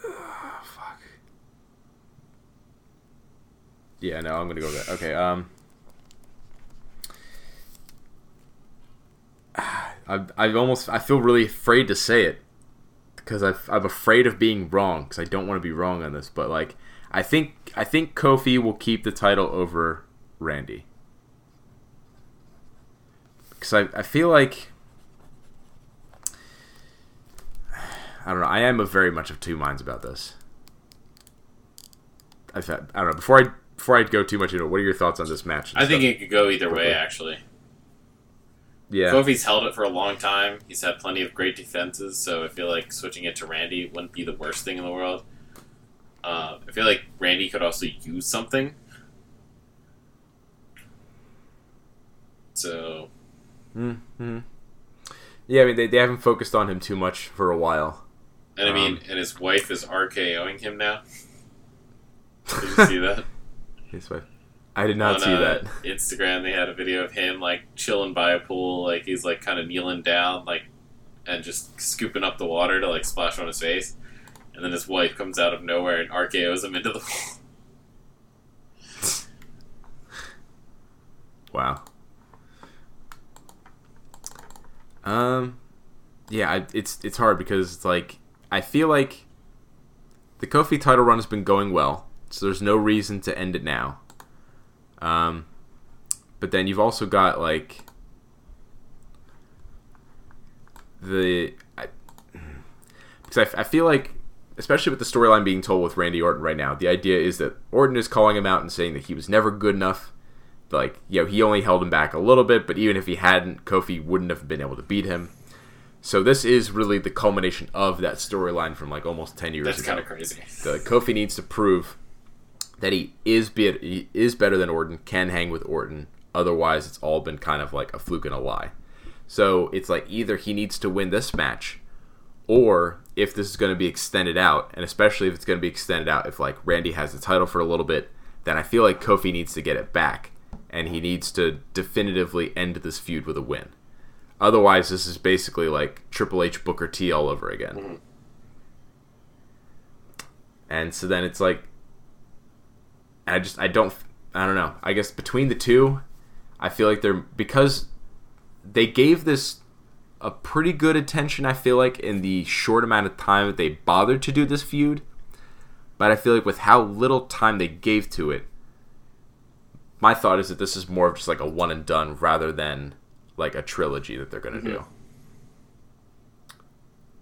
Oh, fuck. Yeah, no, I'm gonna go with that. Okay. Um. I've, I've almost, I feel really afraid to say it because I've, I'm afraid of being wrong because I don't want to be wrong on this. But, like, I think I think Kofi will keep the title over Randy. Because I, I feel like, I don't know, I am of very much of two minds about this. I've had, I don't know, before I before I go too much into it, what are your thoughts on this match? I think it could go either way, actually. Yeah. Kofi's held it for a long time. He's had plenty of great defenses, so I feel like switching it to Randy wouldn't be the worst thing in the world. Uh, I feel like Randy could also use something. So. Mm-hmm. Yeah, I mean, they, they haven't focused on him too much for a while. And I mean, um, and his wife is R K O'ing him now. Did you see that? His wife. I did not on, see that. Uh, Instagram, they had a video of him, like, chilling by a pool, like, he's, like, kind of kneeling down, like, and just scooping up the water to, like, splash on his face. And then his wife comes out of nowhere and R K Os him into the pool. Wow. Um, yeah, I, it's it's hard because it's like, I feel like the Kofi title run has been going well, so there's no reason to end it now. Um, but then you've also got, like, the, I, because I, I feel like, especially with the storyline being told with Randy Orton right now, the idea is that Orton is calling him out and saying that he was never good enough. Like, you know, he only held him back a little bit, but even if he hadn't, Kofi wouldn't have been able to beat him. So this is really the culmination of that storyline from, like, almost ten years ago. That's kind of crazy. So, like, Kofi needs to prove that he is be he is better than Orton, can hang with Orton. Otherwise, it's all been kind of like a fluke and a lie. So it's like either he needs to win this match, or if this is going to be extended out, and especially if it's going to be extended out, if, like, Randy has the title for a little bit, then I feel like Kofi needs to get it back, and he needs to definitively end this feud with a win. Otherwise, this is basically like Triple H, Booker T all over again. And so then it's like, I just, I don't, I don't know. I guess between the two, I feel like they're, because they gave this a pretty good attention, I feel like, in the short amount of time that they bothered to do this feud. But I feel like with how little time they gave to it, my thought is that this is more of just like a one and done rather than like a trilogy that they're going to mm-hmm. do.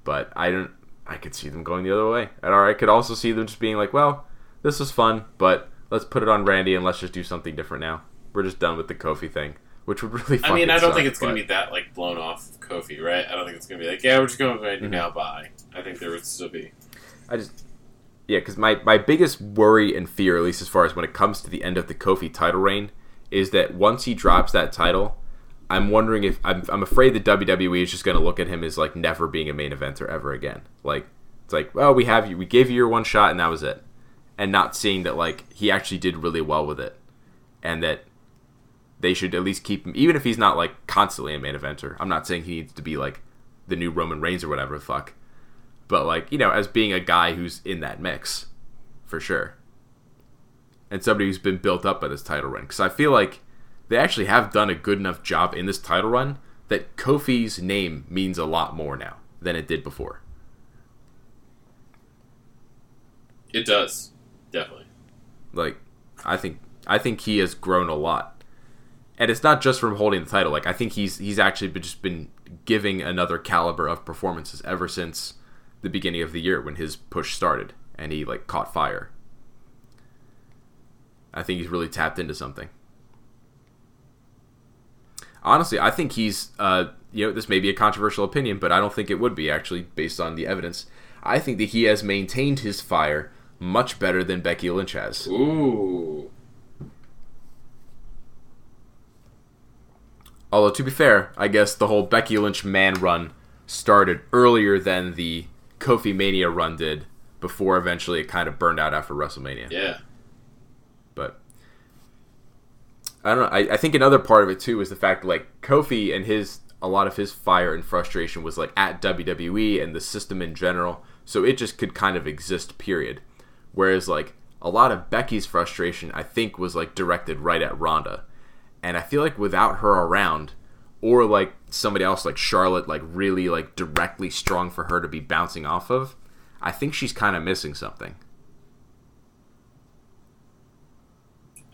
But I don't, I could see them going the other way. And I could also see them just being like, well, this was fun, but let's put it on Randy and let's just do something different now. We're just done with the Kofi thing, which would really fucking I mean, I don't suck, think it's but... going to be that, like, blown off Kofi, right? I don't think it's going to be like, yeah, we're just going with Randy mm-hmm. now, bye. I think there would still be. I just... Yeah, because my, my biggest worry and fear, at least as far as when it comes to the end of the Kofi title reign, is that once he drops that title, I'm wondering if I'm, I'm afraid that W W E is just going to look at him as like never being a main eventer ever again. Like it's like, well, we have you, we gave you your one shot and that was it, and not seeing that like he actually did really well with it, and that they should at least keep him, even if he's not like constantly a main eventer. I'm not saying he needs to be like the new Roman Reigns or whatever the fuck, but like, you know, as being a guy who's in that mix for sure, and somebody who's been built up by this title run, because I feel like they actually have done a good enough job in this title run that Kofi's name means a lot more now than it did before. It does, definitely. Like, I think I think he has grown a lot, and it's not just from holding the title. Like, I think he's he's actually been, just been giving another caliber of performances ever since the beginning of the year when his push started and he like caught fire. I think he's really tapped into something. Honestly, I think he's, uh, you know, this may be a controversial opinion, but I don't think it would be, actually, based on the evidence. I think that he has maintained his fire much better than Becky Lynch has. Ooh. Although, to be fair, I guess the whole Becky Lynch man run started earlier than the Kofi Mania run did, before eventually it kind of burned out after WrestleMania. Yeah. But I don't know. I, I think another part of it too is the fact that like Kofi and his a lot of his fire and frustration was like at W W E and the system in general, so it just could kind of exist, period. Whereas like a lot of Becky's frustration, I think, was like directed right at Ronda, and I feel like without her around, or like somebody else like Charlotte, like really like directly strong for her to be bouncing off of, I think she's kind of missing something.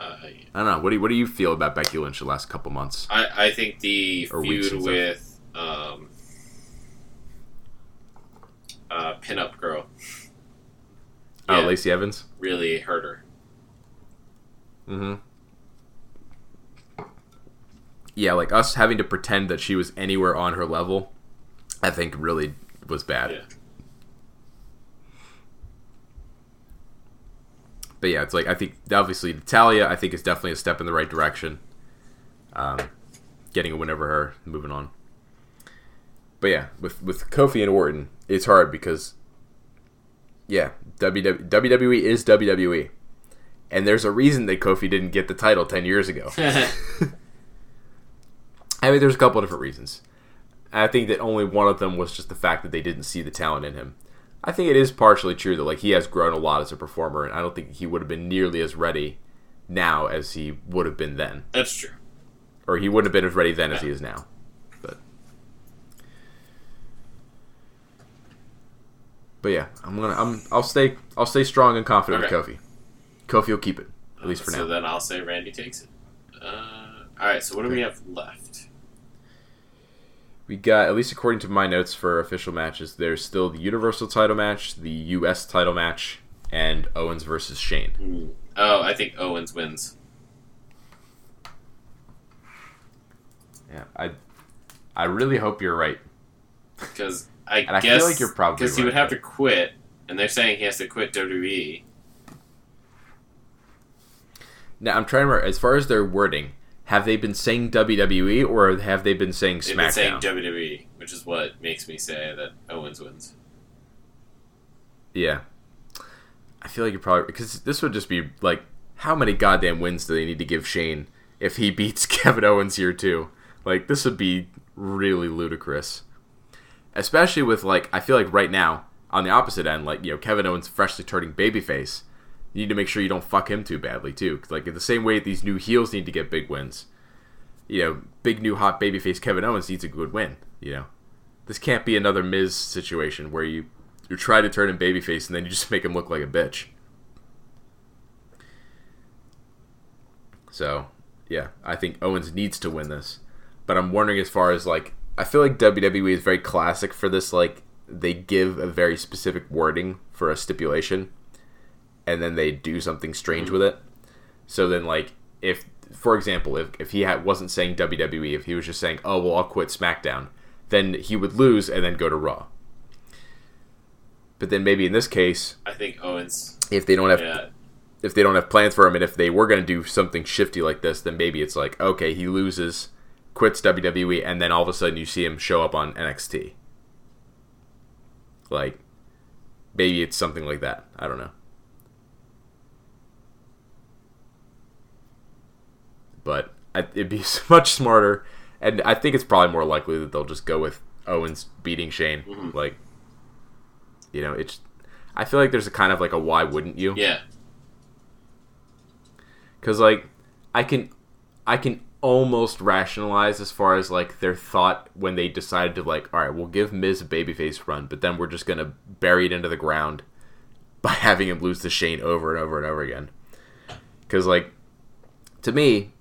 I don't know. What do you, what do you feel about Becky Lynch the last couple months? I, I think the or feud with um, uh, Pinup Girl. Oh, yeah, Lacey Evans? Really hurt her. Mm-hmm. Yeah, like us having to pretend that she was anywhere on her level, I think really was bad. Yeah. But yeah, it's like, I think, obviously, Natalya, I think, is definitely a step in the right direction. Um, getting a win over her, moving on. But yeah, with, with Kofi and Orton, it's hard because, yeah, W W E is W W E. And there's a reason that Kofi didn't get the title ten years ago. I mean, there's a couple of different reasons. I think that only one of them was just the fact that they didn't see the talent in him. I think it is partially true that like he has grown a lot as a performer, and I don't think he would have been nearly as ready now as he would have been then. That's true. Or he wouldn't have been as ready then yeah. as he is now. But But yeah, I'm gonna I'm I'll stay I'll stay strong and confident okay. with Kofi. Kofi will keep it, at uh, least for so now. So then I'll say Randy takes it. Uh, alright, so what okay. do we have left? We got, at least according to my notes for official matches, there's still the Universal title match, the U S title match, and Owens versus Shane. Oh, I think Owens wins. Yeah, I I really hope you're right. Because I and guess... I feel like you're probably Because right, he would have right. to quit, and they're saying he has to quit W W E. Now, I'm trying to remember, as far as their wording... Have they been saying W W E or have they been saying SmackDown? They've been saying W W E, which is what makes me say that Owens wins. Yeah. I feel like you probably... Because this would just be, like, how many goddamn wins do they need to give Shane if he beats Kevin Owens here, too? Like, this would be really ludicrous. Especially with, like, I feel like right now, on the opposite end, like, you know, Kevin Owens freshly turning babyface... You need to make sure you don't fuck him too badly, too. Like, in the same way these new heels need to get big wins, you know, big new hot babyface Kevin Owens needs a good win, you know. This can't be another Miz situation where you, you try to turn him babyface and then you just make him look like a bitch. So, yeah, I think Owens needs to win this. But I'm wondering as far as, like, I feel like W W E is very classic for this, like, they give a very specific wording for a stipulation. And then they do something strange with it. So then, like, if, for example, if, if he had, wasn't saying W W E, if he was just saying, oh, well, I'll quit SmackDown, then he would lose and then go to Raw. But then maybe in this case, I think Owens, if they don't have, yeah. if they don't have plans for him, and if they were going to do something shifty like this, then maybe it's like, okay, he loses, quits W W E, and then all of a sudden you see him show up on N X T. Like, maybe it's something like that. I don't know. But it'd be much smarter, and I think it's probably more likely that they'll just go with Owens beating Shane. Mm-hmm. Like, you know, it's. I feel like there's a kind of like a why wouldn't you? Yeah. Because like, I can, I can almost rationalize as far as like their thought when they decided to like, all right, we'll give Miz a babyface run, but then we're just gonna bury it into the ground by having him lose to Shane over and over and over again. Because like, to me,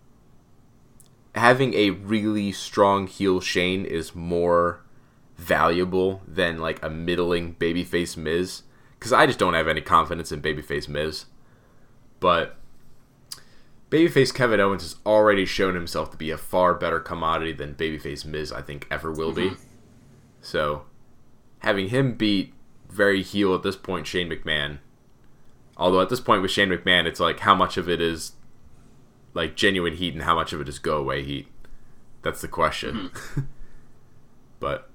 having a really strong heel Shane is more valuable than like a middling babyface Miz, because I just don't have any confidence in babyface Miz. But babyface Kevin Owens has already shown himself to be a far better commodity than babyface Miz I think ever will mm-hmm. be. So having him beat very heel at this point Shane McMahon, although at this point with Shane McMahon it's like how much of it is like genuine heat and how much of it is go away heat. That's the question. Mm-hmm. But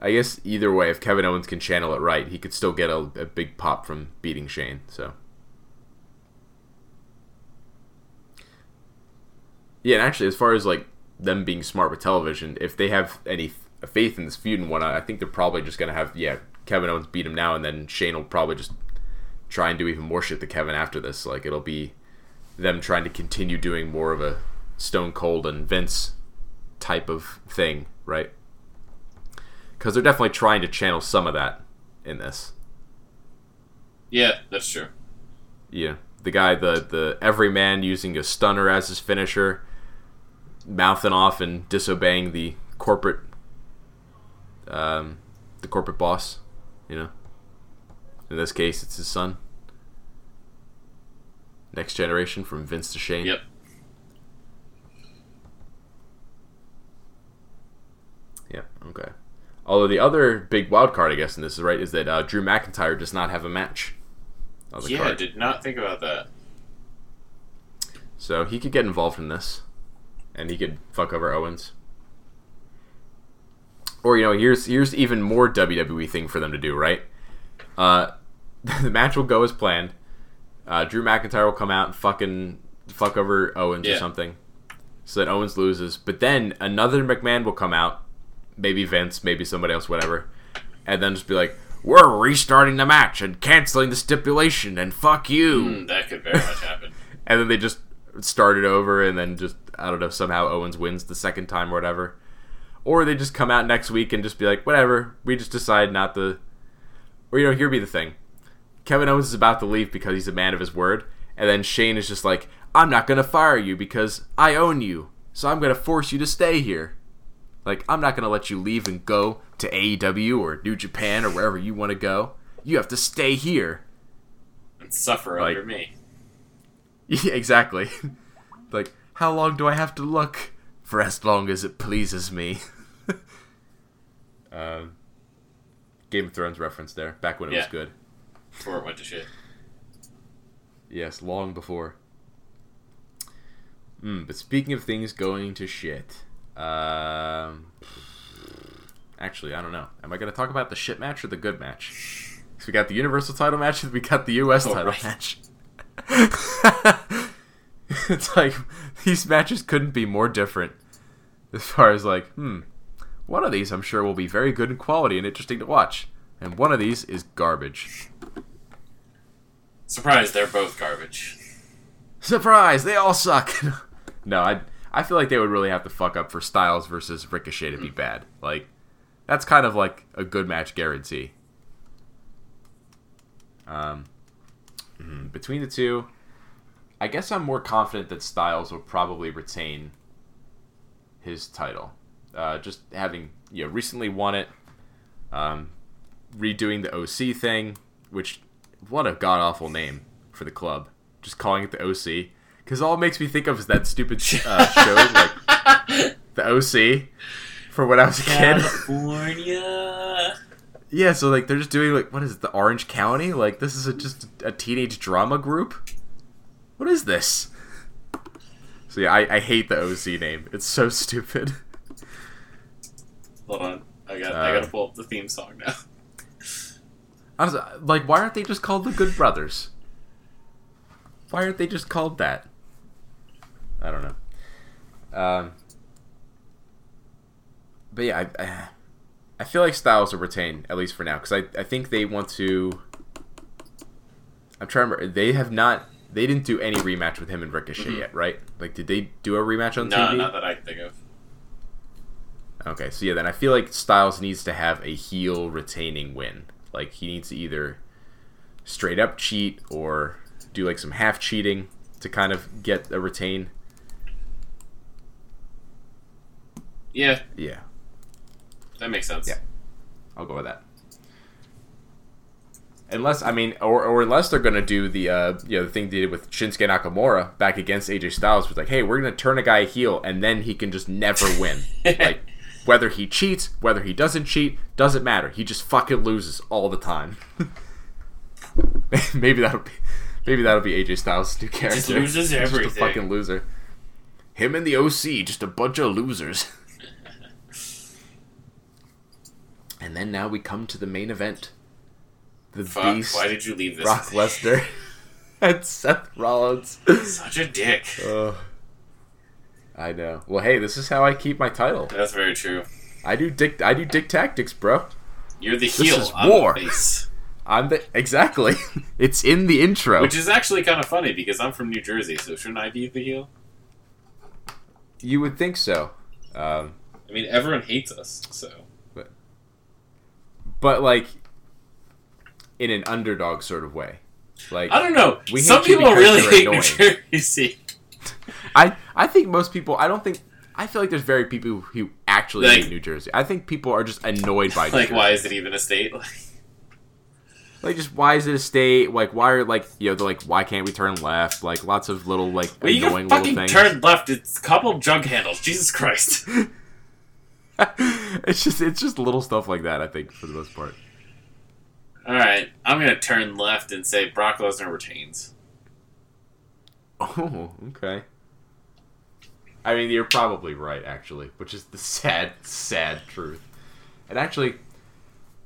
I guess either way, if Kevin Owens can channel it right, he could still get a, a big pop from beating Shane. So yeah, and actually, as far as like them being smart with television, if they have any faith in this feud and whatnot, I think they're probably just gonna have yeah Kevin Owens beat him now, and then Shane will probably just try and do even more shit to Kevin after this. Like it'll be them trying to continue doing more of a Stone Cold and Vince type of thing, right? Because they're definitely trying to channel some of that in this. Yeah, that's true. Yeah. The guy, the, the everyman using a stunner as his finisher, mouthing off and disobeying the corporate um, the corporate boss, you know. In this case, it's his son. Next generation from Vince to Shane. Yep. Yeah, okay. Although the other big wild card, I guess, in this is right, is that uh, Drew McIntyre does not have a match on the yeah, card. I did not think about that. So he could get involved in this, and he could fuck over Owens. Or, you know, here's here's even more W W E thing for them to do, right? Uh, the match will go as planned. Uh, Drew McIntyre will come out and fucking fuck over Owens yeah. or something, so that Owens loses. But then another McMahon will come out, maybe Vince, maybe somebody else, whatever, and then just be like, "We're restarting the match and canceling the stipulation, and fuck you." Mm, that could very much happen. And then they just start it over, and then just I don't know, somehow Owens wins the second time or whatever, or they just come out next week and just be like, "Whatever, we just decide not to," or you know, here'd be the thing. Kevin Owens is about to leave because he's a man of his word, and then Shane is just like, I'm not going to fire you because I own you, so I'm going to force you to stay here. Like, I'm not going to let you leave and go to A E W or New Japan or wherever you want to go. You have to stay here. And suffer like, under me. Yeah, exactly. Like, how long do I have to look? For as long as it pleases me. um, Game of Thrones reference there, back when it yeah. was good. Before it went to shit. Yes, long before. Mm, but speaking of things going to shit, um, actually, I don't know. Am I going to talk about the shit match or the good match? Because we got the Universal title match and we got the U S oh, title right. match. It's like, these matches couldn't be more different. As far as like, hmm, one of these I'm sure will be very good in quality and interesting to watch. And one of these is garbage. Surprise, they're both garbage. Surprise, they all suck. No, I I feel like they would really have to fuck up for Styles versus Ricochet to be bad. Like, that's kind of like a good match guarantee. Um, between the two, I guess I'm more confident that Styles will probably retain his title. Uh, just having, you know, recently won it, um, redoing the O C thing, which... What a god-awful name for the club. Just calling it the O C. Because all it makes me think of is that stupid uh, show, like, the O C, from when I was a kid. California! Yeah, so, like, they're just doing, like, what is it, the Orange County? Like, this is a, just a teenage drama group? What is this? So yeah, I, I hate the O C name. It's so stupid. Hold on, I got uh, I gotta pull up the theme song now. Honestly, like, why aren't they just called the Good Brothers? Why aren't they just called that? I don't know. Um, but yeah, I, I I feel like Styles will retain at least for now because I I think they want to. I'm trying to remember. They have not. They didn't do any rematch with him and Ricochet mm-hmm. yet, right? Like, did they do a rematch on no, T V? No, not that I can think of. Okay, so yeah, then I feel like Styles needs to have a heel retaining win. Like, he needs to either straight up cheat or do like some half cheating to kind of get a retain. Yeah. Yeah. That makes sense. Yeah. I'll go with that. Unless, I mean, or, or unless they're going to do the, uh, you know, the thing they did with Shinsuke Nakamura back against A J Styles was like, hey, we're going to turn a guy heel and then he can just never win. Like, whether he cheats, whether he doesn't cheat, doesn't matter. He just fucking loses all the time. Maybe that'll be, maybe that'll be A J Styles' new character. Just loses everything. Just a fucking loser. Him and the O C, just a bunch of losers. And then now we come to the main event. The Fuck, Beast. Why did you leave this? Brock Lesnar and Seth Rollins. Such a dick. Uh, I know. Well, hey, this is how I keep my title. That's very true. I do dick. I do dick tactics, bro. You're the this heel. This is I'm war. The face. I'm the exactly. It's in the intro, which is actually kind of funny because I'm from New Jersey, so shouldn't I be the heel? You would think so. Um, I mean, everyone hates us, so. But, but like. In an underdog sort of way, like I don't know. We Some people really hate New Jersey. I I think most people. I don't think. I feel like there's very people who actually like, hate New Jersey. I think people are just annoyed by. New like, Jersey. Why is it even a state? Like, just why is it a state? Like, why are like you know they're like why can't we turn left? Like, lots of little like well, annoying you can fucking little things. Turn left. It's a couple jug handles. Jesus Christ. it's just it's just little stuff like that. I think for the most part. All right, I'm going to turn left and say Brock Lesnar retains. Oh, okay. I mean, you're probably right, actually, which is the sad, sad truth. And actually,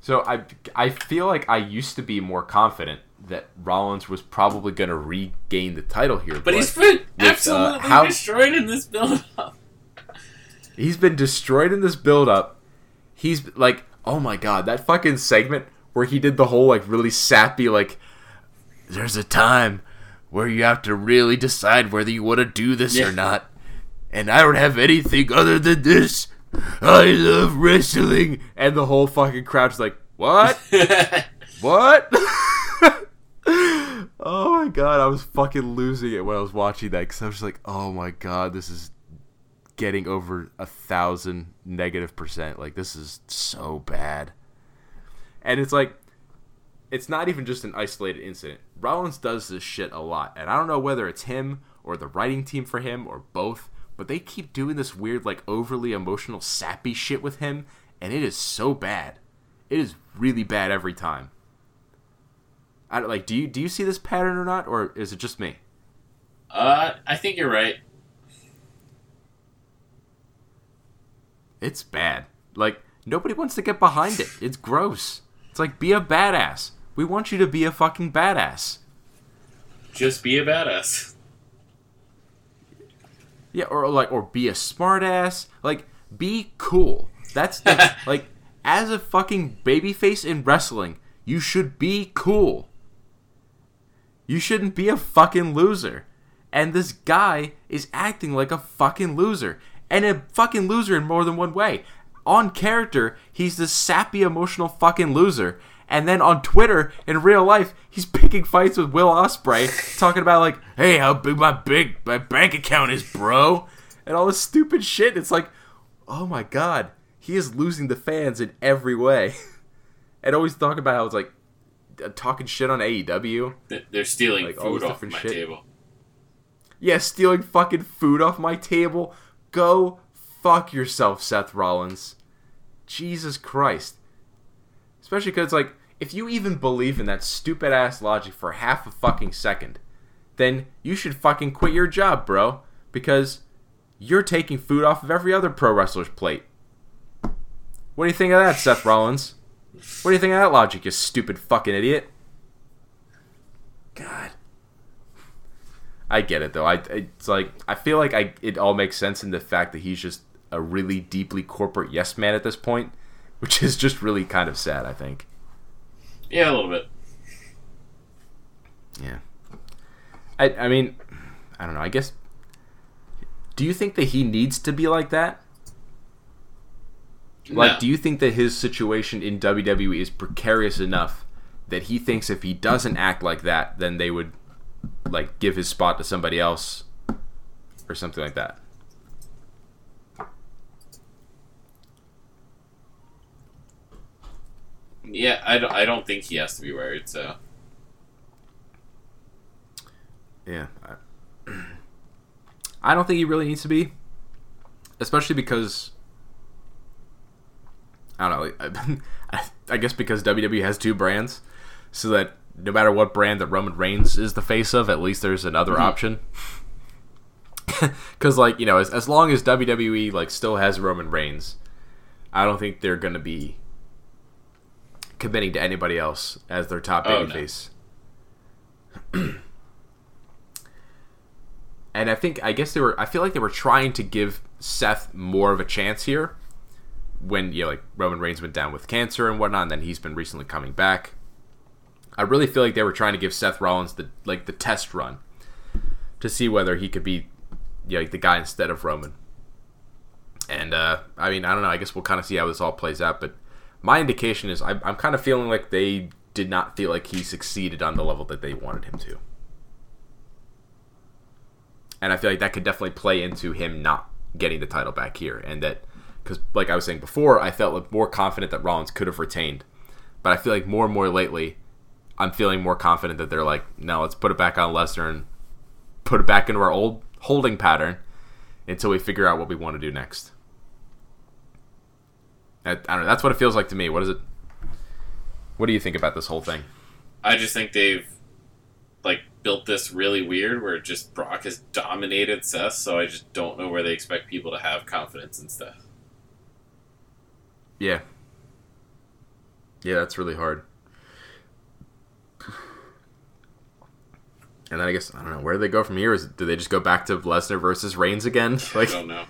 so I, I feel like I used to be more confident that Rollins was probably going to regain the title here. But, but he's been with, absolutely uh, how, destroyed in this build-up. He's been destroyed in this build-up. He's like, oh my God, that fucking segment... where he did the whole, like, really sappy, like, there's a time where you have to really decide whether you want to do this yeah. or not. And I don't have anything other than this. I love wrestling. And the whole fucking crowd's like, what? What? Oh, my God. I was fucking losing it when I was watching that. Because I was just like, oh, my God. This is getting over a thousand negative percent. Like, this is so bad. And it's like, it's not even just an isolated incident. Rollins does this shit a lot. And I don't know whether it's him or the writing team for him or both, but they keep doing this weird, like, overly emotional, sappy shit with him. And it is so bad. It is really bad every time. I don't, like, do you do you see this pattern or not? Or is it just me? Uh, I think you're right. It's bad. Like, nobody wants to get behind it. It's gross. It's like, be a badass. We want you to be a fucking badass. Just be a badass. Yeah, or like, or be a smartass. Like, be cool. That's the, like, as a fucking babyface in wrestling, you should be cool. You shouldn't be a fucking loser. And this guy is acting like a fucking loser, and a fucking loser in more than one way. On character, he's this sappy, emotional fucking loser. And then on Twitter, in real life, he's picking fights with Will Ospreay, talking about like, hey, how big my big my bank account is, bro. And all this stupid shit. It's like, oh my God, he is losing the fans in every way. And always talk about how it's like, talking shit on A E W. They're stealing like, food off my shit. table. Yeah, stealing fucking food off my table. Go fuck yourself, Seth Rollins. Jesus Christ. Especially because, like, if you even believe in that stupid-ass logic for half a fucking second, then you should fucking quit your job, bro. because you're taking food off of every other pro wrestler's plate. What do you think of that, Seth Rollins? What do you think of that logic, you stupid fucking idiot? God. I get it, though. I It's like, I feel like I it all makes sense in the fact that he's just a really deeply corporate yes man at this point, which is just really kind of sad, I think. Yeah, a little bit. Yeah. I I mean, I don't know. I guess, do you think that he needs to be like that? Like, no. Do you think that his situation in W W E is precarious enough that he thinks if he doesn't act like that, then they would, like, give his spot to somebody else or something like that? Yeah, I don't, I don't think he has to be worried, so... Yeah. I don't think he really needs to be. Especially because... I don't know. I, I guess because W W E has two brands, so that no matter what brand that Roman Reigns is the face of, at least there's another mm-hmm. option. Because, like, you know, as, as long as W W E, like, still has Roman Reigns, I don't think they're going to be committing to anybody else as their top oh, babyface. No. And I think, I guess they were, I feel like they were trying to give Seth more of a chance here. When, you know, like, Roman Reigns went down with cancer and whatnot, and then he's been recently coming back. I really feel like they were trying to give Seth Rollins the, like, the test run to see whether he could be, you know, like, the guy instead of Roman. And, uh, I mean, I don't know. I guess we'll kind of see how this all plays out, but my indication is I'm, I'm kind of feeling like they did not feel like he succeeded on the level that they wanted him to. And I feel like that could definitely play into him not getting the title back here, and that because, like I was saying before, I felt more confident that Rollins could have retained. But I feel like more and more lately, I'm feeling more confident that they're like, no, let's put it back on Lesnar and put it back into our old holding pattern until we figure out what we want to do next. I, I don't know. That's what it feels like to me. What is it? What do you think about this whole thing? I just think they've, like, built this really weird where just Brock has dominated Seth, so I just don't know where they expect people to have confidence and stuff. Yeah. Yeah, that's really hard. And then I guess, I don't know, where do they go from here? Is, do they just go back to Lesnar versus Reigns again? Like, I don't know.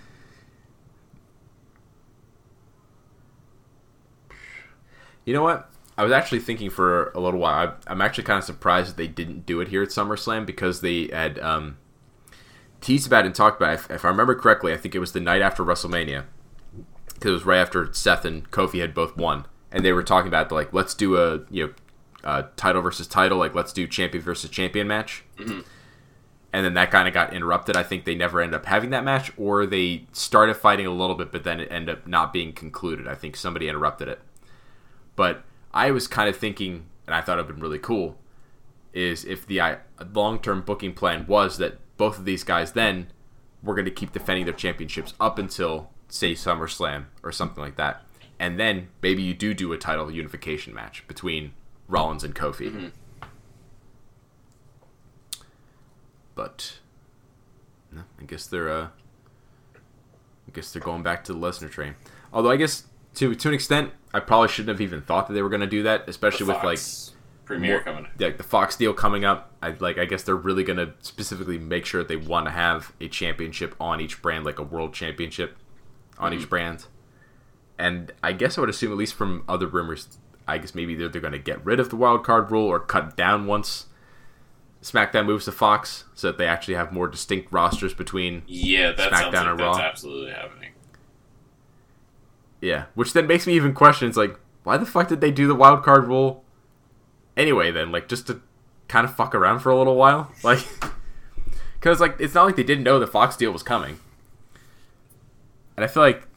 You know what? I was actually thinking for a little while. I, I'm actually kind of surprised that they didn't do it here at SummerSlam because they had um, teased about it and talked about it. If, if I remember correctly, I think it was the night after WrestleMania. Because it was right after Seth and Kofi had both won, and they were talking about, like, let's do a, you know, uh, title versus title, like, let's do champion versus champion match. Mm-hmm. And then that kind of got interrupted. I think they never ended up having that match, or they started fighting a little bit, but then it ended up not being concluded. I think somebody interrupted it. But I was kind of thinking, and I thought it would have been really cool, is if the I, long-term booking plan was that both of these guys then were going to keep defending their championships up until... say SummerSlam or something like that, and then maybe you do do a title unification match between Rollins and Kofi. Mm-hmm. But no, I guess they're uh, I guess they're going back to the Lesnar train. Although I guess to to an extent, I probably shouldn't have even thought that they were going to do that, especially the with Fox like premiere more, coming, up. Like the Fox deal coming up. I like I guess they're really going to specifically make sure that they want to have a championship on each brand, like a world championship. On each brand. And I guess I would assume, at least from other rumors, I guess maybe they're, they're going to get rid of the wild card rule or cut it down once SmackDown moves to Fox so that they actually have more distinct rosters between yeah, that SmackDown sounds like and Raw. That's absolutely happening. Yeah, which then makes me even question, it's like, why the fuck did they do the wild card rule anyway then? Like, just to kind of fuck around for a little while? Like, because like, it's not like they didn't know the Fox deal was coming. And I feel like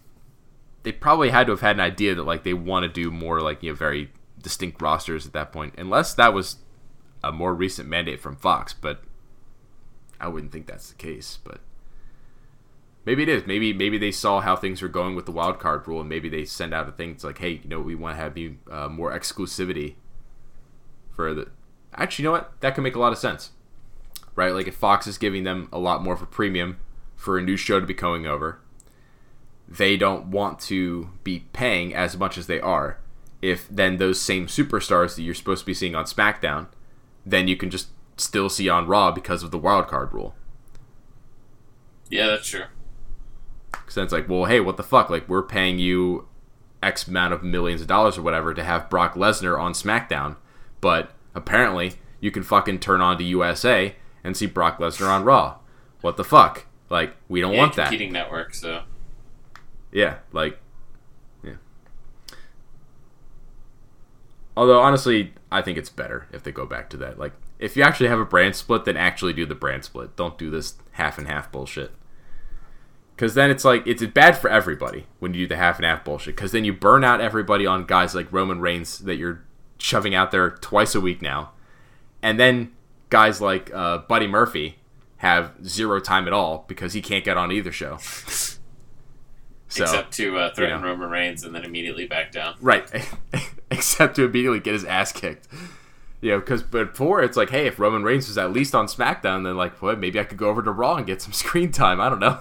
they probably had to have had an idea that, like, they want to do more, like, you know, very distinct rosters at that point. Unless that was a more recent mandate from Fox, but I wouldn't think that's the case. But maybe it is. Maybe maybe they saw how things were going with the wild card rule, and maybe they send out a thing that's like, hey, you know, we want to have you uh, more exclusivity for the... Actually, you know what? That could make a lot of sense, right? Like, if Fox is giving them a lot more of a premium... for a new show to be going over, they don't want to be paying as much as they are. If then those same superstars that you're supposed to be seeing on SmackDown, then you can just still see on Raw because of the wildcard rule. Yeah, that's true. Because then it's like, well, hey, what the fuck? Like, we're paying you X amount of millions of dollars or whatever to have Brock Lesnar on SmackDown, but apparently you can fucking turn on to U S A and see Brock Lesnar on Raw. What the fuck? Like, we don't yeah, want that. Competing network, so. Yeah, like, yeah. Although, honestly, I think it's better if they go back to that. Like, if you actually have a brand split, then actually do the brand split. Don't do this half and half bullshit. Because then it's like, it's bad for everybody when you do the half and half bullshit. Because then you burn out everybody on guys like Roman Reigns that you're shoving out there twice a week now. And then guys like uh, Buddy Murphy have zero time at all because he can't get on either show. So, except to uh, threaten you know. Roman Reigns and then immediately back down. Right. Except to immediately get his ass kicked. You know, because before it's like, hey, if Roman Reigns was at least on SmackDown, then like, well, maybe I could go over to Raw and get some screen time. I don't know.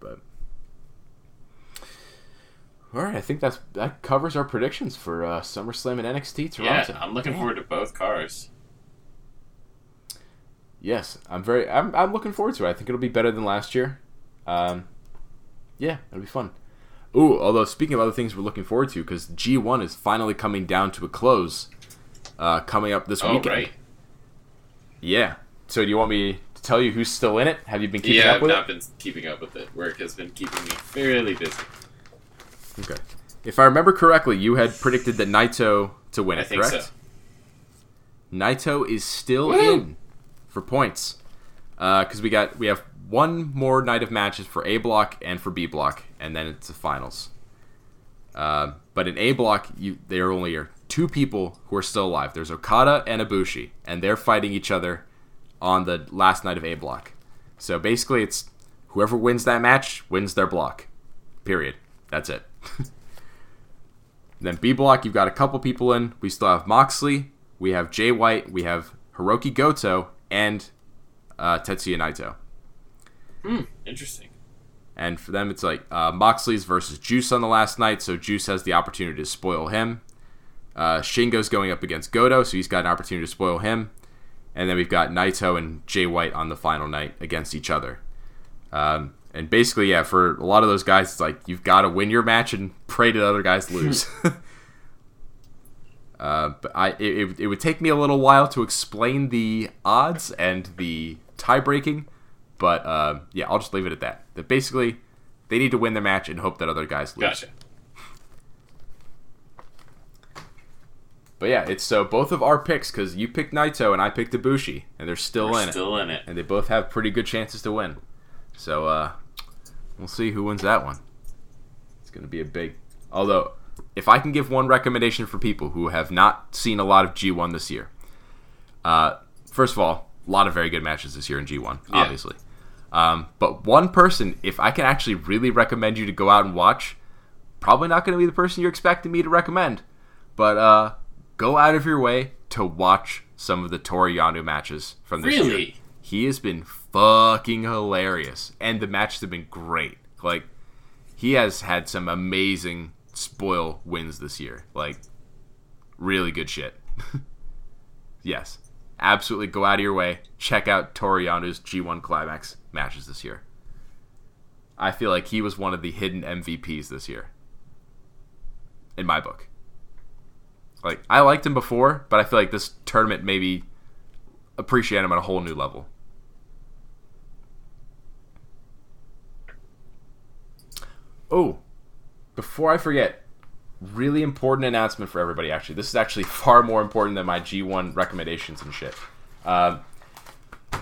But all right, I think that's that covers our predictions for uh, SummerSlam and N X T Toronto. Yeah, I'm looking Damn. forward to both cars. Yes, I'm very. I'm. I'm looking forward to it. I think it'll be better than last year. Um, yeah, it'll be fun. Ooh, although speaking of other things we're looking forward to, because G one is finally coming down to a close, uh, coming up this oh, weekend. Right. Yeah. So do you want me to tell you who's still in it? Have you been keeping yeah, up I've with it? Yeah, I've not been keeping up with it. Work has been keeping me fairly busy. Okay. If I remember correctly, you had predicted that Naito to win it, I think correct? So. Naito is still Woo! in for points. Because uh, we got we have one more night of matches for A Block and for B Block, and then it's the finals. Uh, but in A Block, you, there only are two people who are still alive. There's Okada and Ibushi, and they're fighting each other on the last night of A Block. So basically, it's whoever wins that match wins their block. Period. That's it. Then B Block, you've got a couple people in. We still have Moxley, we have Jay White, we have Hirooki Goto, and uh, Tetsuya Naito. Hmm, interesting. And for them, it's like uh, Moxley's versus Juice on the last night, so Juice has the opportunity to spoil him. Uh, Shingo's going up against Goto, so he's got an opportunity to spoil him. And then we've got Naito and Jay White on the final night against each other. Um, and basically, yeah, for a lot of those guys, it's like you've got to win your match and pray to the other guys lose. uh, but I, it, it would take me a little while to explain the odds and the tie-breaking. But, uh, yeah, I'll just leave it at that. That basically, they need to win the match and hope that other guys lose. Gotcha. But, yeah, it's so both of our picks, because you picked Naito and I picked Ibushi, and they're still We're in still it. still in it. And they both have pretty good chances to win. So, uh, we'll see who wins that one. It's going to be a big... Although, if I can give one recommendation for people who have not seen a lot of G one this year. Uh, first of all, a lot of very good matches this year in G one, obviously. Yeah. Um, but one person, if I can actually really recommend you to go out and watch, probably not going to be the person you're expecting me to recommend, but uh, go out of your way to watch some of the Toru Yano matches from this really? year. He has been fucking hilarious, and the matches have been great. Like, he has had some amazing spoil wins this year. Like, really good shit. Yes. Absolutely go out of your way. Check out Toru Yano's G one Climax matches this year. I feel like he was one of the hidden M V Ps this year. In my book. Like, I liked him before, but I feel like this tournament maybe appreciate him on a whole new level. Oh, before I forget... Really important announcement for everybody, actually. This is actually far more important than my G one recommendations and shit. Um,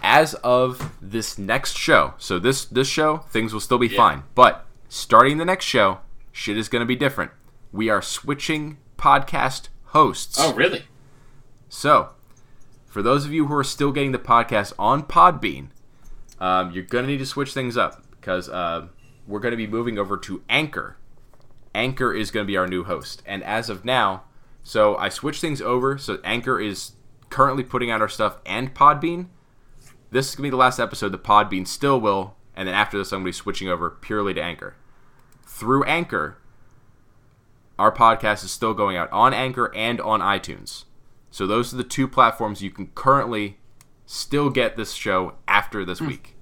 as of this next show, so this, this show, things will still be yeah. fine. But starting the next show, shit is going to be different. We are switching podcast hosts. Oh, really? So, for those of you who are still getting the podcast on Podbean, um, you're going to need to switch things up because uh, we're going to be moving over to Anchor. Anchor is going to be our new host. And as of now, so I switched things over. So Anchor is currently putting out our stuff and Podbean. This is going to be the last episode. The Podbean still will. And then after this, I'm going to be switching over purely to Anchor. Through Anchor, our podcast is still going out on Anchor and on iTunes. So those are the two platforms you can currently still get this show after this mm. week.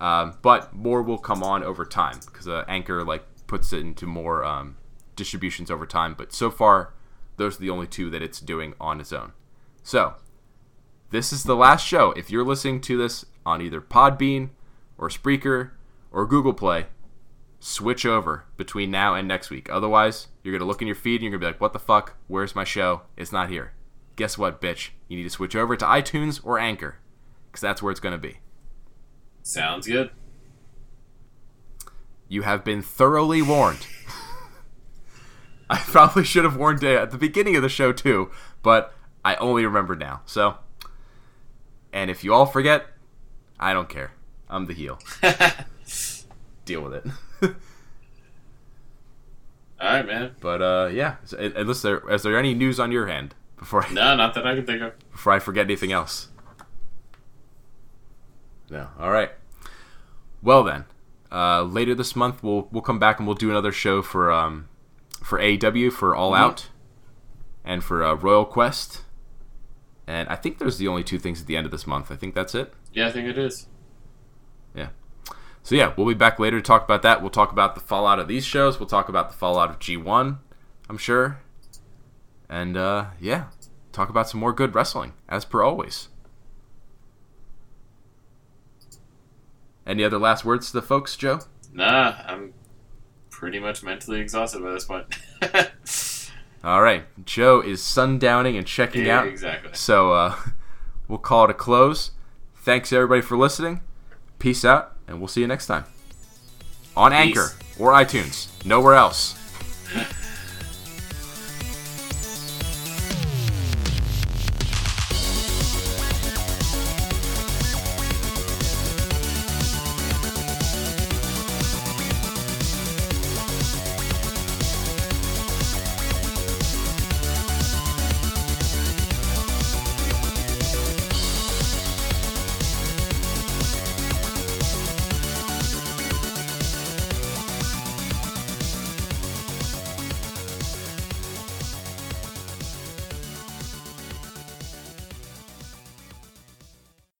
Um, but more will come on over time because uh, Anchor like puts it into more um, distributions over time. But so far, those are the only two that it's doing on its own. So this is the last show. If you're listening to this on either Podbean or Spreaker or Google Play, switch over between now and next week. Otherwise, you're going to look in your feed and you're going to be like, what the fuck? Where's my show? It's not here. Guess what, bitch? You need to switch over to iTunes or Anchor because that's where it's going to be. Sounds good. You have been thoroughly warned. I probably should have warned you at the beginning of the show too, but I only remember now. So, and if you all forget, I don't care. I'm the heel. Deal with it. All right, man. But uh, yeah, so, unless there is there any news on your hand before? I, no, not that I can think of. Before I forget anything else. No. All right. Well then, uh, later this month we'll we'll come back and we'll do another show for um for A E W for All mm-hmm. Out, and for uh, Royal Quest, and I think there's the only two things at the end of this month. I think that's it. Yeah, I think it is. Yeah. So yeah, we'll be back later to talk about that. We'll talk about the fallout of these shows. We'll talk about the fallout of G one, I'm sure. And uh, yeah, talk about some more good wrestling, as per always. Any other last words to the folks, Joe? Nah, I'm pretty much mentally exhausted by this point. All right, Joe is sundowning and checking yeah, out. Exactly. So uh, we'll call it a close. Thanks everybody for listening. Peace out. And we'll see you next time. On Peace. Anchor or iTunes. Nowhere else.